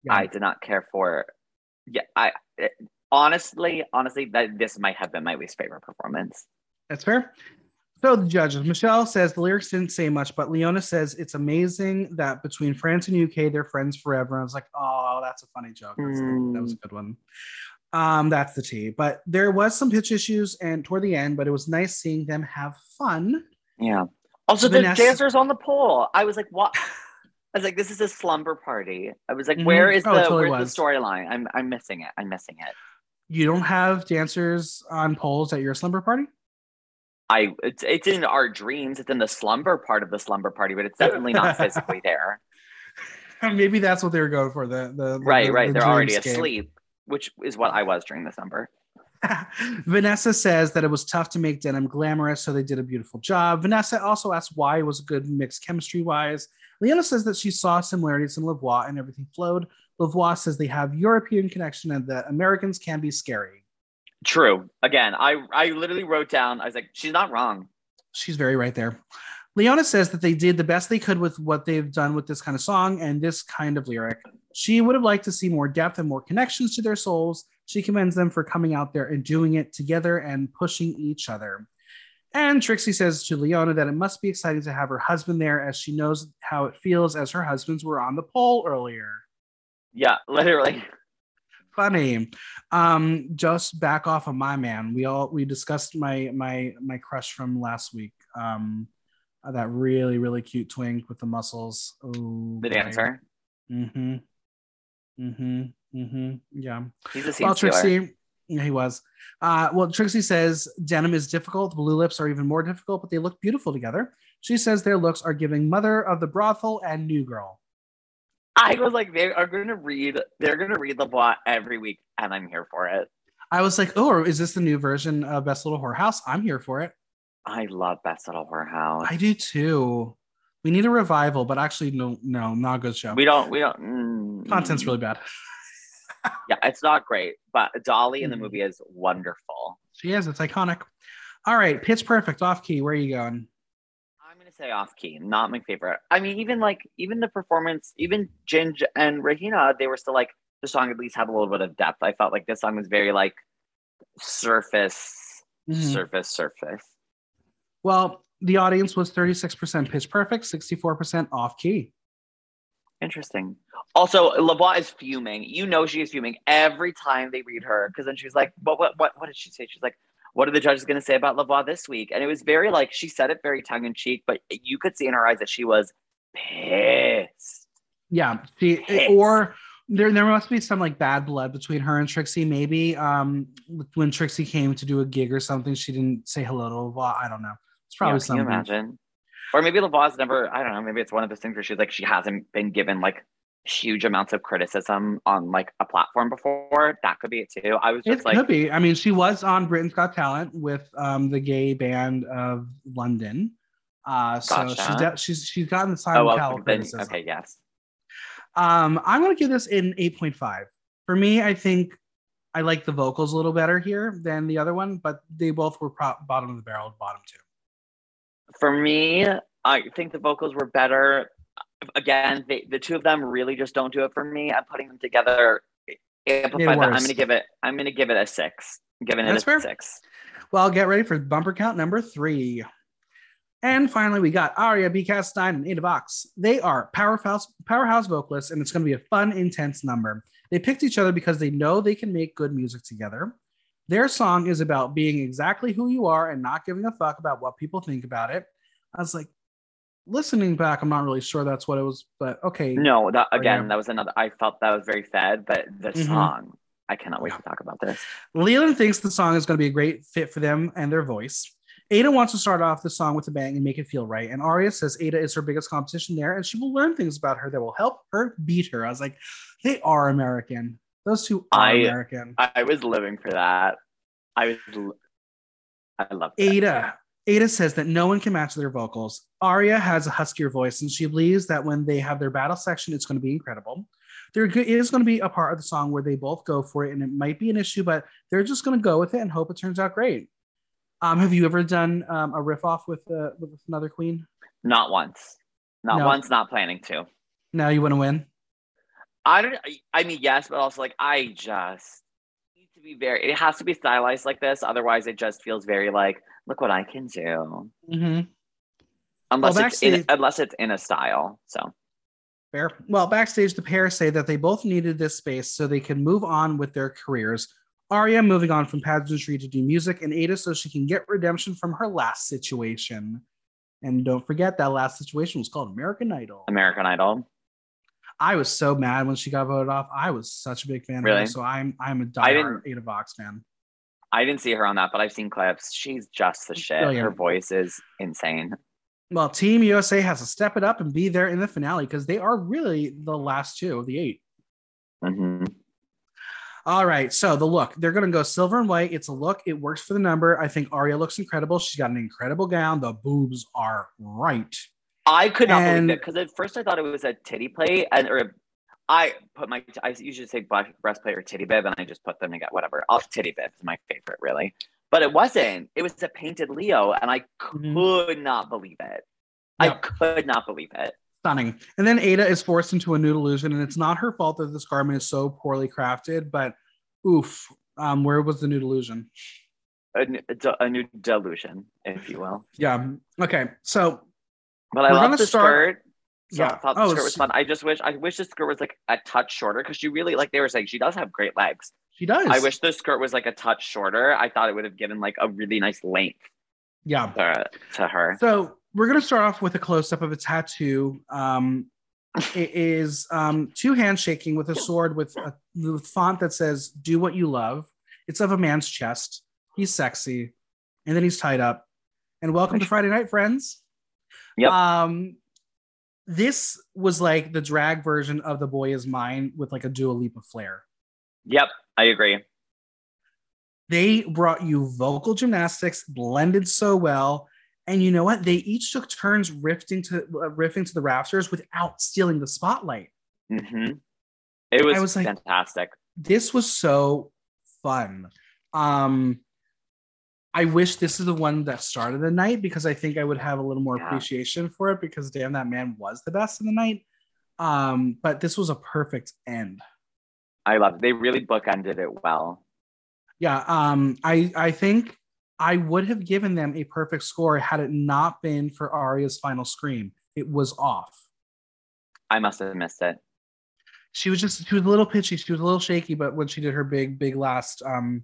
Yeah. I did not care for it. Yeah, I it, honestly, honestly, that this might have been my least favorite performance. That's fair. So the judges, Michelle says the lyrics didn't say much, but Leona says it's amazing that between France and U K, they're friends forever. And I was like, oh, that's a funny joke. That's mm. a, that was a good one. Um, that's the tea. But there was some pitch issues and toward the end, but it was nice seeing them have fun. Yeah. Also, Vanessa- the dancers on the pole. I was like, what? I was like, this is a slumber party. I was like, mm-hmm. where is oh, the totally where's the storyline? I'm I'm missing it. I'm missing it. You don't have dancers on poles at your slumber party? I it's, it's in our dreams. It's in the slumber part of the slumber party, but it's definitely not physically there. Maybe that's what they were going for. The the right, the, right. The They're already escape. asleep, which is what I was during the slumber. Vanessa says that it was tough to make denim glamorous, so they did a beautiful job. Vanessa also asked why it was a good mix chemistry-wise. Leona says that she saw similarities in La Voix and everything flowed. La Voix says they have European connection and that Americans can be scary. True. Again, I, I literally wrote down, I was like, she's not wrong. She's very right there. Leona says that they did the best they could with what they've done with this kind of song and this kind of lyric. She would have liked to see more depth and more connections to their souls. She commends them for coming out there and doing it together and pushing each other. And Trixie says to Leona that it must be exciting to have her husband there as she knows how it feels as her husbands were on the pole earlier. Yeah, literally. Funny. Um, just back off of my man. We all we discussed my my my crush from last week. Um, that really really cute twink with the muscles. Oh, the dancer. Mm-hmm. Mm-hmm. Mm-hmm. Yeah. He's a scene well, Trixie, yeah, he was. Uh, well, Trixie says denim is difficult. The blue lips are even more difficult, but they look beautiful together. She says their looks are giving Mother of the Brothel and New Girl. I was like, they are going to read, they're going to read La Voix every week, and I'm here for it. I was like, oh, is this the new version of Best Little Whorehouse? I'm here for it. I love Best Little Whorehouse. I do too. We need a revival, but actually, no, no, not a good show. We don't, we don't. Mm, Content's really bad. Yeah, it's not great, but Dolly in the movie is wonderful. She is, it's iconic. All right, Pitch Perfect, Off Key, where are you going? Say Off Key, not my favorite. I mean, even like even the performance, even Jinj and Regina, they were still like the song at least had a little bit of depth. I felt like this song was very like surface, mm-hmm. surface, surface. Well, the audience was thirty-six percent pitch perfect, sixty-four percent off key. Interesting. Also, La Voix is fuming. You know she is fuming every time they read her because then she's like, "What? What? What? What did she say?" She's like, what are the judges going to say about La Voix this week? And it was very like, she said it very tongue in cheek, but you could see in her eyes that she was pissed. Yeah. She, pissed. Or there, there must be some like bad blood between her and Trixie. Maybe um, when Trixie came to do a gig or something, she didn't say hello to La Voix. I don't know. It's probably yeah, something. Can you imagine? Or maybe La Voix's never, I don't know. Maybe it's one of those things where she's like, she hasn't been given like huge amounts of criticism on like a platform before. That could be it too. I was just it like could be. I mean, she was on Britain's Got Talent with um the gay band of London. Uh, gotcha. So she's, de- she's she's gotten the silent oh, well, then, Okay, yes. Um, I'm going to give this an eight point five. For me, I think I like the vocals a little better here than the other one, but they both were pro- bottom of the barrel, bottom two. For me, I think the vocals were better. Again, they, the two of them really just don't do it for me. I'm putting them together. Amplify that. I'm going to give it. I'm going to give it a six. I'm giving it That's a fair. six. Well, get ready for bumper count number three. And finally, we got Aria B. Cassadine and Ada Vox. They are powerhouse, powerhouse vocalists, and it's going to be a fun, intense number. They picked each other because they know they can make good music together. Their song is about being exactly who you are and not giving a fuck about what people think about it. I was like, listening back, I'm not really sure that's what it was, but okay. No, that, again, yeah. that was another, I felt that was very fed, but the mm-hmm. song, I cannot wait to talk about this. Leland thinks the song is going to be a great fit for them and their voice. Ada wants to start off the song with a bang and make it feel right. And Aria says Ada is her biggest competition there, and she will learn things about her that will help her beat her. I was like, they are American. Those two are I, American. I was living for that. I was, I love that. Ada. Ada says that no one can match their vocals. Aria has a huskier voice, and she believes that when they have their battle section, it's going to be incredible. There is going to be a part of the song where they both go for it, and it might be an issue, but they're just going to go with it and hope it turns out great. Um, have you ever done um, a riff-off with, uh, with another queen? Not once. Not no. once, not planning to. No, you want to win? I don't. I mean, yes, but also, like, I just need to be very... It has to be stylized like this. Otherwise, it just feels very, like, look what I can do. Mm-hmm. Unless, well, it's in, unless it's in a style, so... Fair. Well, backstage, the pair say that they both needed this space so they can move on with their careers. Aria moving on from pageantry to do music, and Ada so she can get redemption from her last situation. And don't forget, that last situation was called American Idol. American Idol. I was so mad when she got voted off. I was such a big fan really? of her, so I'm I'm a diehard Ada Vox fan. I didn't see her on that, but I've seen clips. She's just the shit. Brilliant. Her voice is insane. Well, Team U S A has to step it up and be there in the finale because they are really the last two of the eight. Mm-hmm. All right. So the look, they're going to go silver and white. It's a look. It works for the number. I think Aria looks incredible. She's got an incredible gown. The boobs are right. I could not and... believe it because at first I thought it was a titty plate and or I put my, I usually say breastplate or titty bib and I just put them together, whatever. I'll, titty bib is my favorite, really. But it wasn't. It was a painted Leo, and I could not believe it. Yep. I could not believe it. Stunning. And then Ada is forced into a nude illusion, and it's not her fault that this garment is so poorly crafted, but oof, um, where was the nude illusion? A, a nude delusion, if you will. Yeah. Okay, so but I love the start- skirt. So yeah. I thought the oh, skirt was fun. I just wish, I wish the skirt was like a touch shorter because she really, like they were saying, she does have great legs. She does. I wish the skirt was like a touch shorter. I thought it would have given like a really nice length. Yeah. To, to her. So we're going to start off with a close up of a tattoo. Um, it is um, two hands shaking with a sword with a the font that says, do what you love. It's of a man's chest. He's sexy. And then he's tied up. And welcome to Friday night, friends. Yep. Um, This was like the drag version of The Boy Is Mine with like a Dua Lipa flair. Yep, I agree. They brought you vocal gymnastics, blended so well. And you know what? They each took turns riffing to, uh, riffing to the rafters without stealing the spotlight. Mm-hmm. It was, I was like, fantastic. This was so fun. Um, I wish this is the one that started the night because I think I would have a little more yeah. appreciation for it because damn, that man was the best in the night. Um, but this was a perfect end. I love it. They really bookended it well. Yeah. Um, I, I think I would have given them a perfect score had it not been for Aria's final scream. It was off. I must have missed it. She was just, she was a little pitchy. She was a little shaky, but when she did her big, big last, um,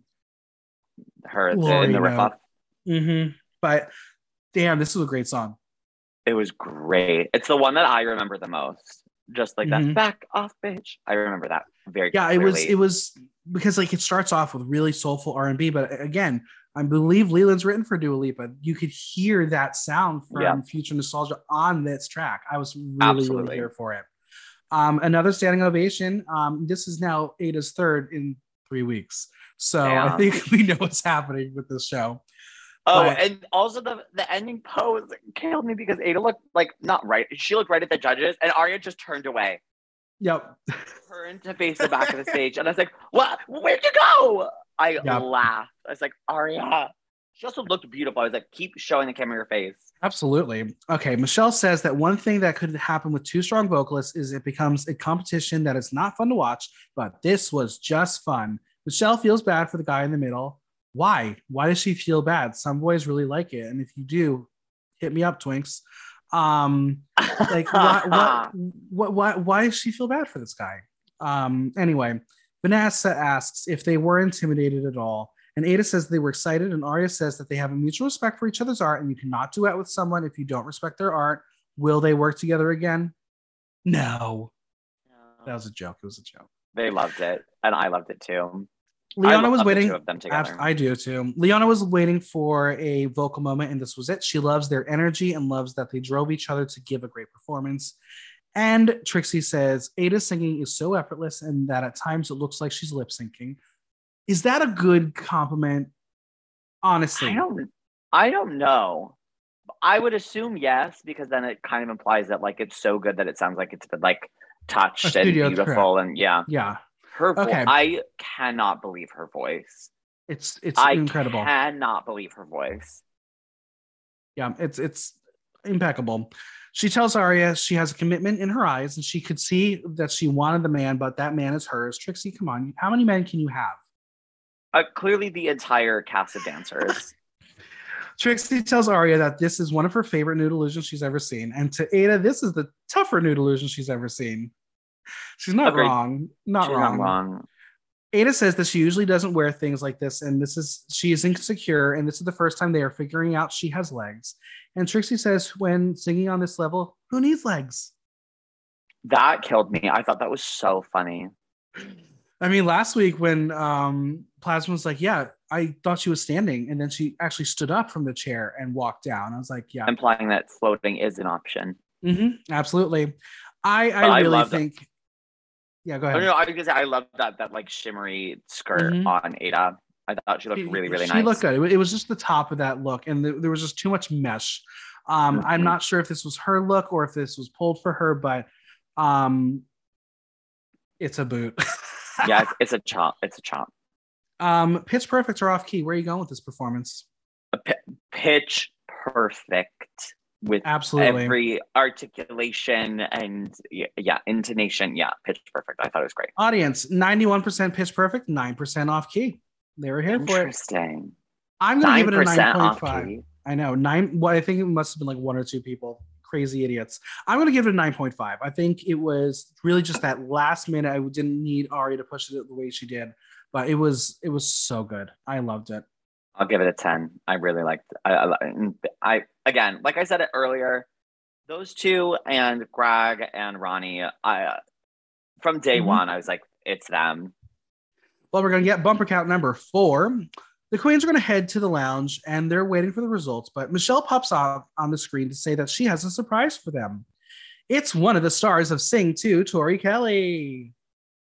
her in the ripoff. Mm-hmm. But damn, this was a great song. It was great. It's the one that I remember the most. Just like mm-hmm. that back off, bitch. I remember that very yeah, clearly. It was it was because like it starts off with really soulful R and B, but again, I believe Leland's written for Dua Lipa. You could hear that sound from yeah. Future Nostalgia on this track. I was really Absolutely. really here for it. Um, another standing ovation. Um, this is now Ada's third in three weeks. So yeah. I think we know what's happening with this show. Oh, but... and also the, the ending pose killed me because Ada looked like not right. She looked right at the judges, and Aria just turned away. Yep. Turned to face the back of the stage, and I was like, "What? Where'd you go?" I yep. laughed. I was like, "Aria." She also looked beautiful. I was like, keep showing the camera your face. Absolutely. Okay, Michelle says that one thing that could happen with two strong vocalists is it becomes a competition that is not fun to watch, but this was just fun. Michelle feels bad for the guy in the middle. Why? Why does she feel bad? Some boys really like it. And if you do, hit me up, Twinks. Um, like, why, why, why, why does she feel bad for this guy? Um, anyway, Vanessa asks if they were intimidated at all. And Ada says they were excited, and Aria says that they have a mutual respect for each other's art, and you cannot duet with someone if you don't respect their art. Will they work together again? No. no. That was a joke. It was a joke. They loved it, and I loved it too. Leona was waiting. The two of them together. I do too. Leona was waiting for a vocal moment, and this was it. She loves their energy and loves that they drove each other to give a great performance. And Trixie says Ada's singing is so effortless, and that at times it looks like she's lip syncing. Is that a good compliment? Honestly, I don't, I don't know. I would assume yes, because then it kind of implies that like it's so good that it sounds like it's been like touched and beautiful and yeah, yeah. Her voice, okay. I cannot believe her voice. It's it's I incredible. I cannot believe her voice. Yeah, it's it's impeccable. She tells Aria she has a commitment in her eyes, and she could see that she wanted the man, but that man is hers. Trixie, come on, how many men can you have? Uh, clearly the entire cast of dancers. Trixie tells Aria that this is one of her favorite nude illusions she's ever seen. And to Ada, this is the tougher nude illusion she's ever seen. She's not Agreed. wrong. Not she's wrong. Not wrong. Ada says that she usually doesn't wear things like this. And this is, she is insecure. And this is the first time they are figuring out she has legs. And Trixie says, when singing on this level, who needs legs? That killed me. I thought that was so funny. I mean, last week when um, Plasma was like, yeah, I thought she was standing. And then she actually stood up from the chair and walked down. I was like, yeah. Implying that floating is an option. Mm-hmm, absolutely. I, I really I think. That. Yeah, go ahead. No, no, I was gonna say, I love that, that like shimmery skirt mm-hmm. on Ada. I thought she looked really, really she nice. She looked good. It was just the top of that look. And th- there was just too much mesh. Um, mm-hmm. I'm not sure if this was her look or if this was pulled for her, but um, it's a boot. Yeah, it's a chomp. It's a chomp. Um, pitch perfect or off key? Where are you going with this performance? P- pitch perfect with absolutely every articulation and yeah, intonation. Yeah, pitch perfect. I thought it was great. Audience, ninety-one percent pitch perfect, nine percent off key. They were here for it. Interesting. I'm going to give it a nine point five. I know. nine. Well, I think it must have been like one or two people. Crazy idiots. I'm going to give it a nine point five. I think it was really just that last minute. I didn't need Aria to push it the way she did, but it was it was so good. I loved it. I'll give it a ten. I really liked it. I, I, I again, like I said it earlier, those two and Grag and Rani, I from day mm-hmm. one, I was like, it's them. Well, we're going to get bumper count number four. The queens are going to head to the lounge and they're waiting for the results, but Michelle pops off on the screen to say that she has a surprise for them. It's one of the stars of Sing two, Tori Kelly.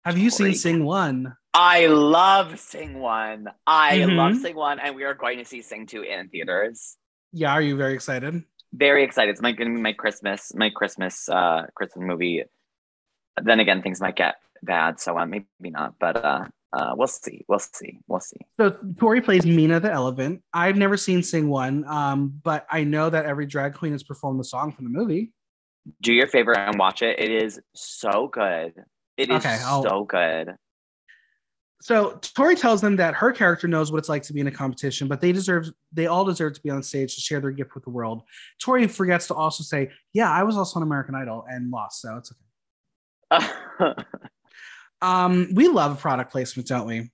Have Tori. you seen Sing one? I love Sing one. I mm-hmm. love Sing one, and we are going to see Sing two in theaters. Yeah, are you very excited? Very excited. It's going to be my Christmas, my Christmas, uh, Christmas movie. Then again, things might get bad, so uh, maybe not, but... Uh, Uh, we'll see. We'll see. We'll see. So Tori plays Mina the Elephant. I've never seen Sing one, um, but I know that every drag queen has performed the song from the movie. Do your favor and watch it. It is so good. It is okay, so good. So Tori tells them that her character knows what it's like to be in a competition, but they deserve, they all deserve to be on stage to share their gift with the world. Tori forgets to also say, yeah, I was also on American Idol and lost, so it's okay. Um, we love product placement, don't we?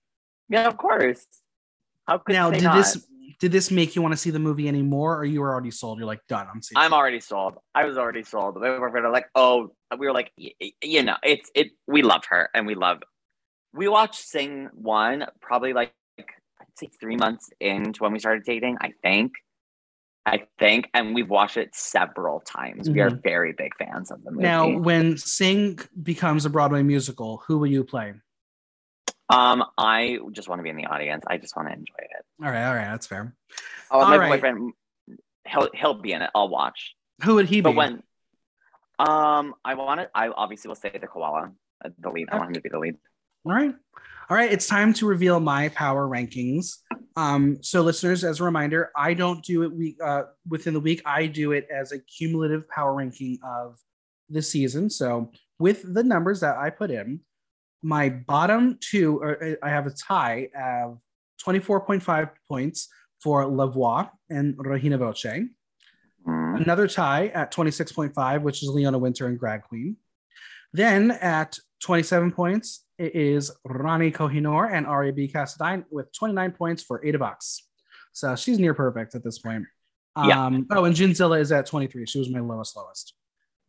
Yeah, of course. How could now, did not? this did this make you want to see the movie anymore, or you were already sold? You're like, done. I'm seeing I'm it. already sold. I was already sold. We were like, oh, we were like, you know, it's it. We love her, and we love. We watched Sing one probably like, like I'd say three months into when we started dating. I think, I think, and we've watched it several times. Mm-hmm. We are very big fans of the movie. Now, when Sing becomes a Broadway musical, who will you play? Um, I just want to be in the audience. I just want to enjoy it. All right, all right, that's fair. Oh, my right. boyfriend, he'll he'll be in it. I'll watch. Who would he but be? But when, um, I want to. I obviously will say the koala, the lead. Okay. I want him to be the lead. All right, all right. It's time to reveal my power rankings. Um, so listeners, as a reminder, I don't do it week uh within the week. I do it as a cumulative power ranking of the season. So with the numbers that I put in. My bottom two, or I have a tie of twenty-four point five points for La Voix and Regina Vauxhane. Mm. Another tie at twenty-six point five, which is Leona Winter and Grag Queen. Then at twenty-seven points, it is Rani Kohinoor and Aria B. Cassadine with twenty-nine points for Ada Box. So she's near perfect at this point. Yeah. Um, oh, and Jinzilla is at twenty-three. She was my lowest, lowest.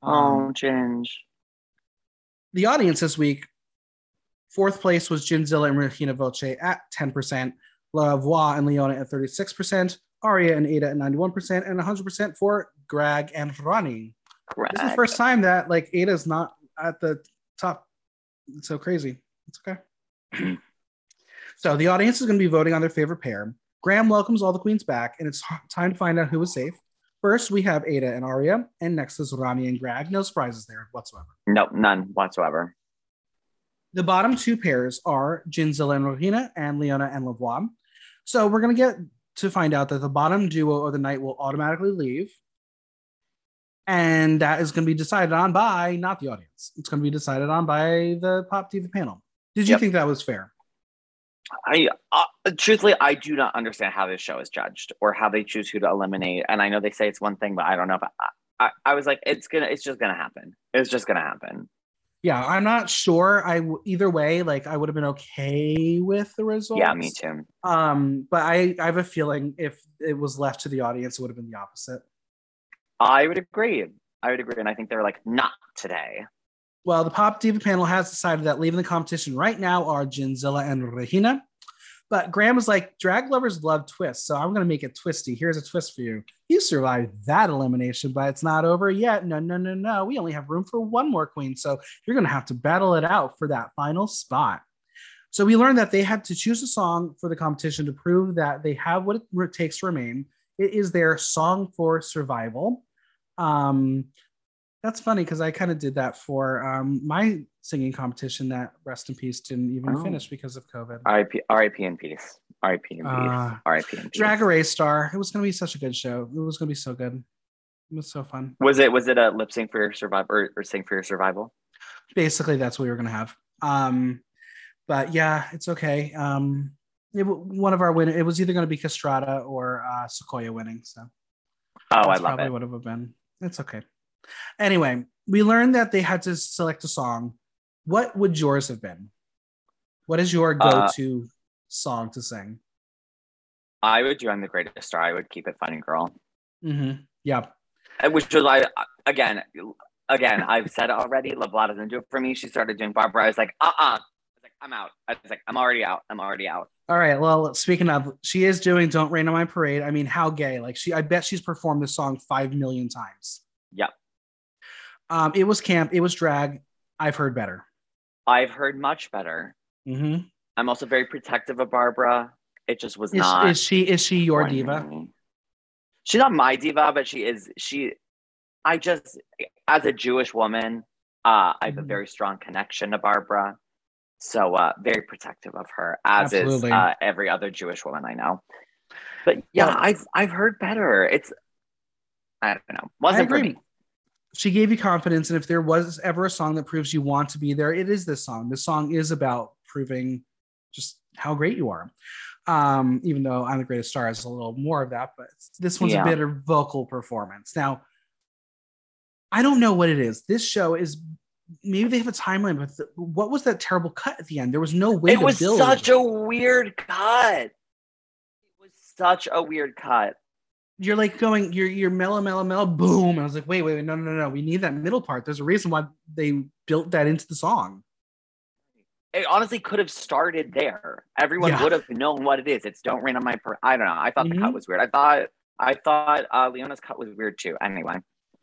Oh, Ginge. The audience this week. Fourth place was Jinzilla and Regina Vauxhane at ten percent, La Voix and Leona at thirty-six percent, Aria and Ada at ninety-one percent, and one hundred percent for Grag and Rani. Grag. This is the first time that like Ada's not at the top. It's so crazy. It's okay. So the audience is going to be voting on their favorite pair. Graham welcomes all the queens back, and it's time to find out who was safe. First, we have Ada and Aria, and next is Rani and Grag. No surprises there whatsoever. Nope, none whatsoever. The bottom two pairs are Jinzilla and Regina and Leona and La Voix. So we're going to get to find out that the bottom duo of the night will automatically leave. And that is going to be decided on by, not the audience. It's going to be decided on by the Pop Diva panel. Did you yep. think that was fair? I uh, truthfully, I do not understand how this show is judged or how they choose who to eliminate. And I know they say it's one thing, but I don't know. If I, I, I was like, it's going to, it's just going to happen. It's just going to happen. Yeah, I'm not sure. I w- either way, like I would have been okay with the results. Yeah, me too. Um, but I, I have a feeling if it was left to the audience, it would have been the opposite. I would agree. I would agree, and I think they're like not today. Well, the Pop Diva panel has decided that leaving the competition right now are Jinzilla and Regina. But Graham was like, "Drag lovers love twists, so I'm going to make it twisty. Here's a twist for you. You survived that elimination, but it's not over yet. No, no, no, no. We only have room for one more queen, so you're going to have to battle it out for that final spot." So we learned that they had to choose a song for the competition to prove that they have what it takes to remain. It is their song for survival. Um, that's funny because I kind of did that for um, my singing competition that, rest in peace, didn't even oh. finish because of COVID. R I P in peace. R I P in peace. R I P in peace. Drag Race star. It was going to be such a good show. It was going to be so good. It was so fun. Was it was it a lip sync for your survival or, or sing for your survival? Basically, that's what we were going to have. Um, but yeah, it's okay. Um, it, one of our winners, it was either going to be Castrata or uh, Sequoia winning. So, oh, that's I love probably it. Probably would have been. It's okay. Anyway, we learned that they had to select a song. What would yours have been? What is your go-to uh, song to sing? I would do "I'm the Greatest Star." I would keep it fun and girl. Mm-hmm. Yeah. Which was I again, again. I've said it already. La Voix doesn't do it for me. She started doing Barbra. I was like, uh, uh-uh. uh. Like, I'm out. I was like, I'm already out. I'm already out. All right. Well, speaking of, she is doing "Don't Rain on My Parade." I mean, how gay? Like she, I bet she's performed this song five million times. Yep. Um, it was camp. It was drag. I've heard better. I've heard much better. Mm-hmm. I'm also very protective of Barbra. It just was is, not. Is she? Is she your diva? She's not my diva, but she is. She. I just, as a Jewish woman, uh, I have mm-hmm. a very strong connection to Barbra, so uh, very protective of her, as Absolutely. is uh, every other Jewish woman I know. But yeah, well, I've I've heard better. It's. I don't know. Wasn't for me. She gave you confidence, and if there was ever a song that proves you want to be there, it is this song. This song is about proving just how great you are. Um, even though "I'm the Greatest Star" is a little more of that, but this one's yeah. a better vocal performance. Now, I don't know what it is. This show is, maybe they have a timeline, but the, what was that terrible cut at the end? There was no way it to was build. Such a weird cut. It was such a weird cut. You're like going, you're you're mellow, mellow, mellow, boom. And I was like, wait, wait, wait, no, no, no, no. We need that middle part. There's a reason why they built that into the song. It honestly could have started there. Everyone yeah. would have known what it is. It's "Don't Rain on My Parade." I don't know. I thought mm-hmm. the cut was weird. I thought I thought uh, Leona's cut was weird too. Anyway.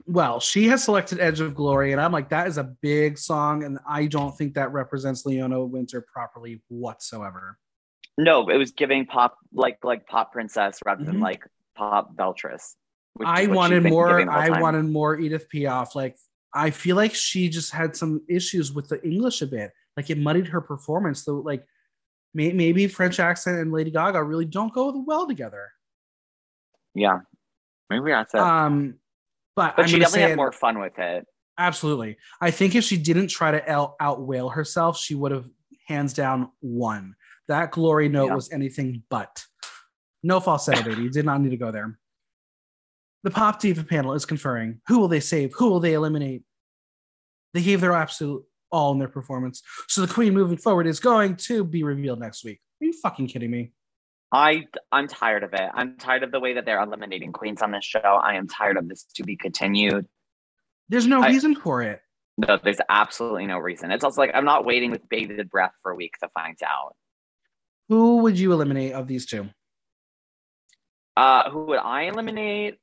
well, she has selected Edge of Glory, and I'm like, that is a big song, and I don't think that represents Leona Winter properly whatsoever. No, it was giving pop, like like pop princess rather mm-hmm. than like pop beltress. Which I wanted more. I wanted more Edith Piaf. Like, I feel like she just had some issues with the English a bit. Like, it muddied her performance. So, like, may- maybe French accent and Lady Gaga really don't go well together. Yeah, maybe that's it. Um, but, but she definitely had it, more fun with it. Absolutely, I think if she didn't try to out out-wail herself, she would have hands down won. That glory note yeah. was anything but. No falsetto, baby. You did not need to go there. The Pop Diva panel is conferring. Who will they save? Who will they eliminate? They gave their absolute all in their performance. So the queen moving forward is going to be revealed next week. Are you fucking kidding me? I, I'm tired of it. I'm tired of the way that they're eliminating queens on this show. I am tired of this to be continued. There's no I, reason for it. No, there's absolutely no reason. It's also like, I'm not waiting with bated breath for a week to find out. Who would you eliminate of these two? Uh, who would I eliminate?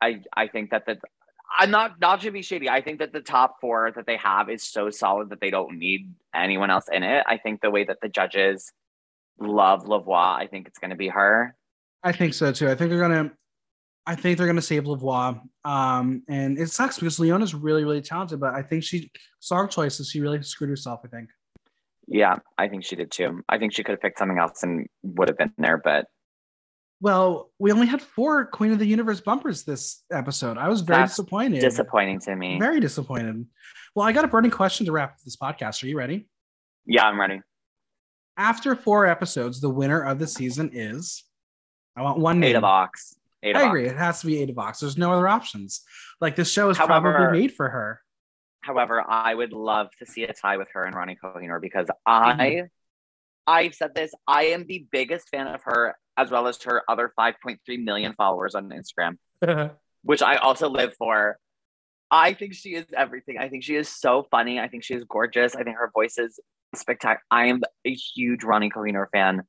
I, I think that the, I'm not, not to be shady. I think that the top four that they have is so solid that they don't need anyone else in it. I think the way that the judges love La Voix, I think it's going to be her. I think so too. I think they're going to, I think they're going to save La Voix. Um, and it sucks because Leona's really, really talented, but I think she, song choices, she really screwed herself, I think. Yeah, I think she did too. I think she could have picked something else and would have been there, but. Well, we only had four Queen of the Universe bumpers this episode. I was very That's disappointed. Disappointing to me. Very disappointed. Well, I got a burning question to wrap up this podcast. Are you ready? Yeah, I'm ready. After four episodes, the winner of the season is... I want one name. Ada Vox. Ada I agree. Vox. It has to be Ada Vox. There's no other options. Like, this show is however, probably made for her. However, I would love to see a tie with her and Rani Kohinoor because I... Mm-hmm. I've said this. I am the biggest fan of her, as well as her other five point three million followers on Instagram, which I also live for. I think she is everything. I think she is so funny. I think she is gorgeous. I think her voice is spectacular. I am a huge Rani Kohinoor fan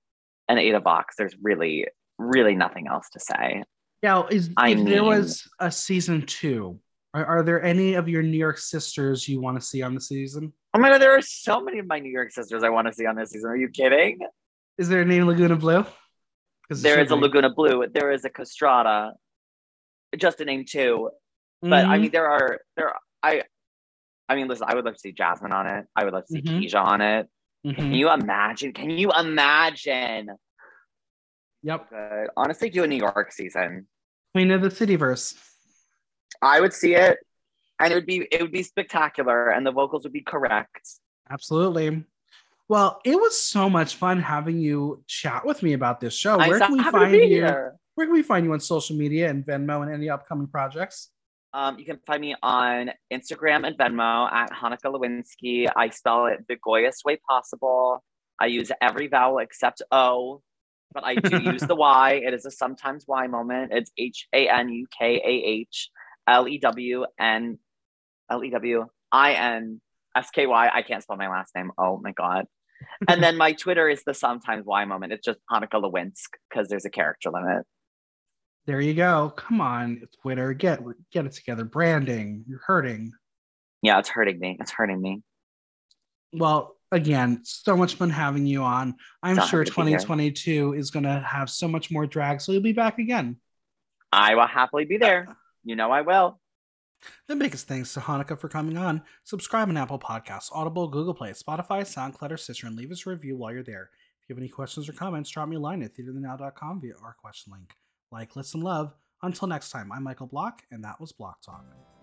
and Ada Vox. There's really, really nothing else to say. Now, is, I if mean, there was a season two, are, are there any of your New York sisters you want to see on the season? Oh my God, there are so many of my New York sisters I want to see on this season. Are you kidding? Is there a name Laguna Blue? There is a Laguna Blue. There is a Castrata. Just to name two. Mm-hmm. But I mean, there are, there are, I I mean, listen, I would love to see Jasmine on it. I would love to see mm-hmm. Keisha on it. Mm-hmm. Can you imagine? Can you imagine? Yep. Good. Honestly, do a New York season. Queen of the Cityverse. I would see it. And it would be it would be spectacular, and the vocals would be correct. Absolutely. Well, it was so much fun having you chat with me about this show. Where can we find you? Where can we find you on social media and Venmo and any upcoming projects? Um, you can find me on Instagram and Venmo at Hanukkah Lewinsky. I spell it the Goyest way possible. I use every vowel except O, but I do use the Y. It is a sometimes Y moment. It's H A N U K A H L E W N. L E W I N S K Y. I can't spell my last name. Oh my God. And then my Twitter is the sometimes Y moment. It's just Hanukkah Lewinsky because there's a character limit. There you go. Come on, Twitter. Get, get it together. Branding. You're hurting. Yeah, it's hurting me. It's hurting me. Well, again, so much fun having you on. I'm so sure twenty twenty-two is going to have so much more drag. So you'll be back again. I will happily be there. You know I will. The biggest thanks to Hanukkah for coming on. Subscribe on Apple Podcasts, Audible, Google Play, Spotify, SoundCloud, or Stitcher, and leave us a review while you're there. If you have any questions or comments, drop me a line at theater the now dot com via our question link. Like, listen, love. Until next time, I'm Michael Block, and that was Block Talk.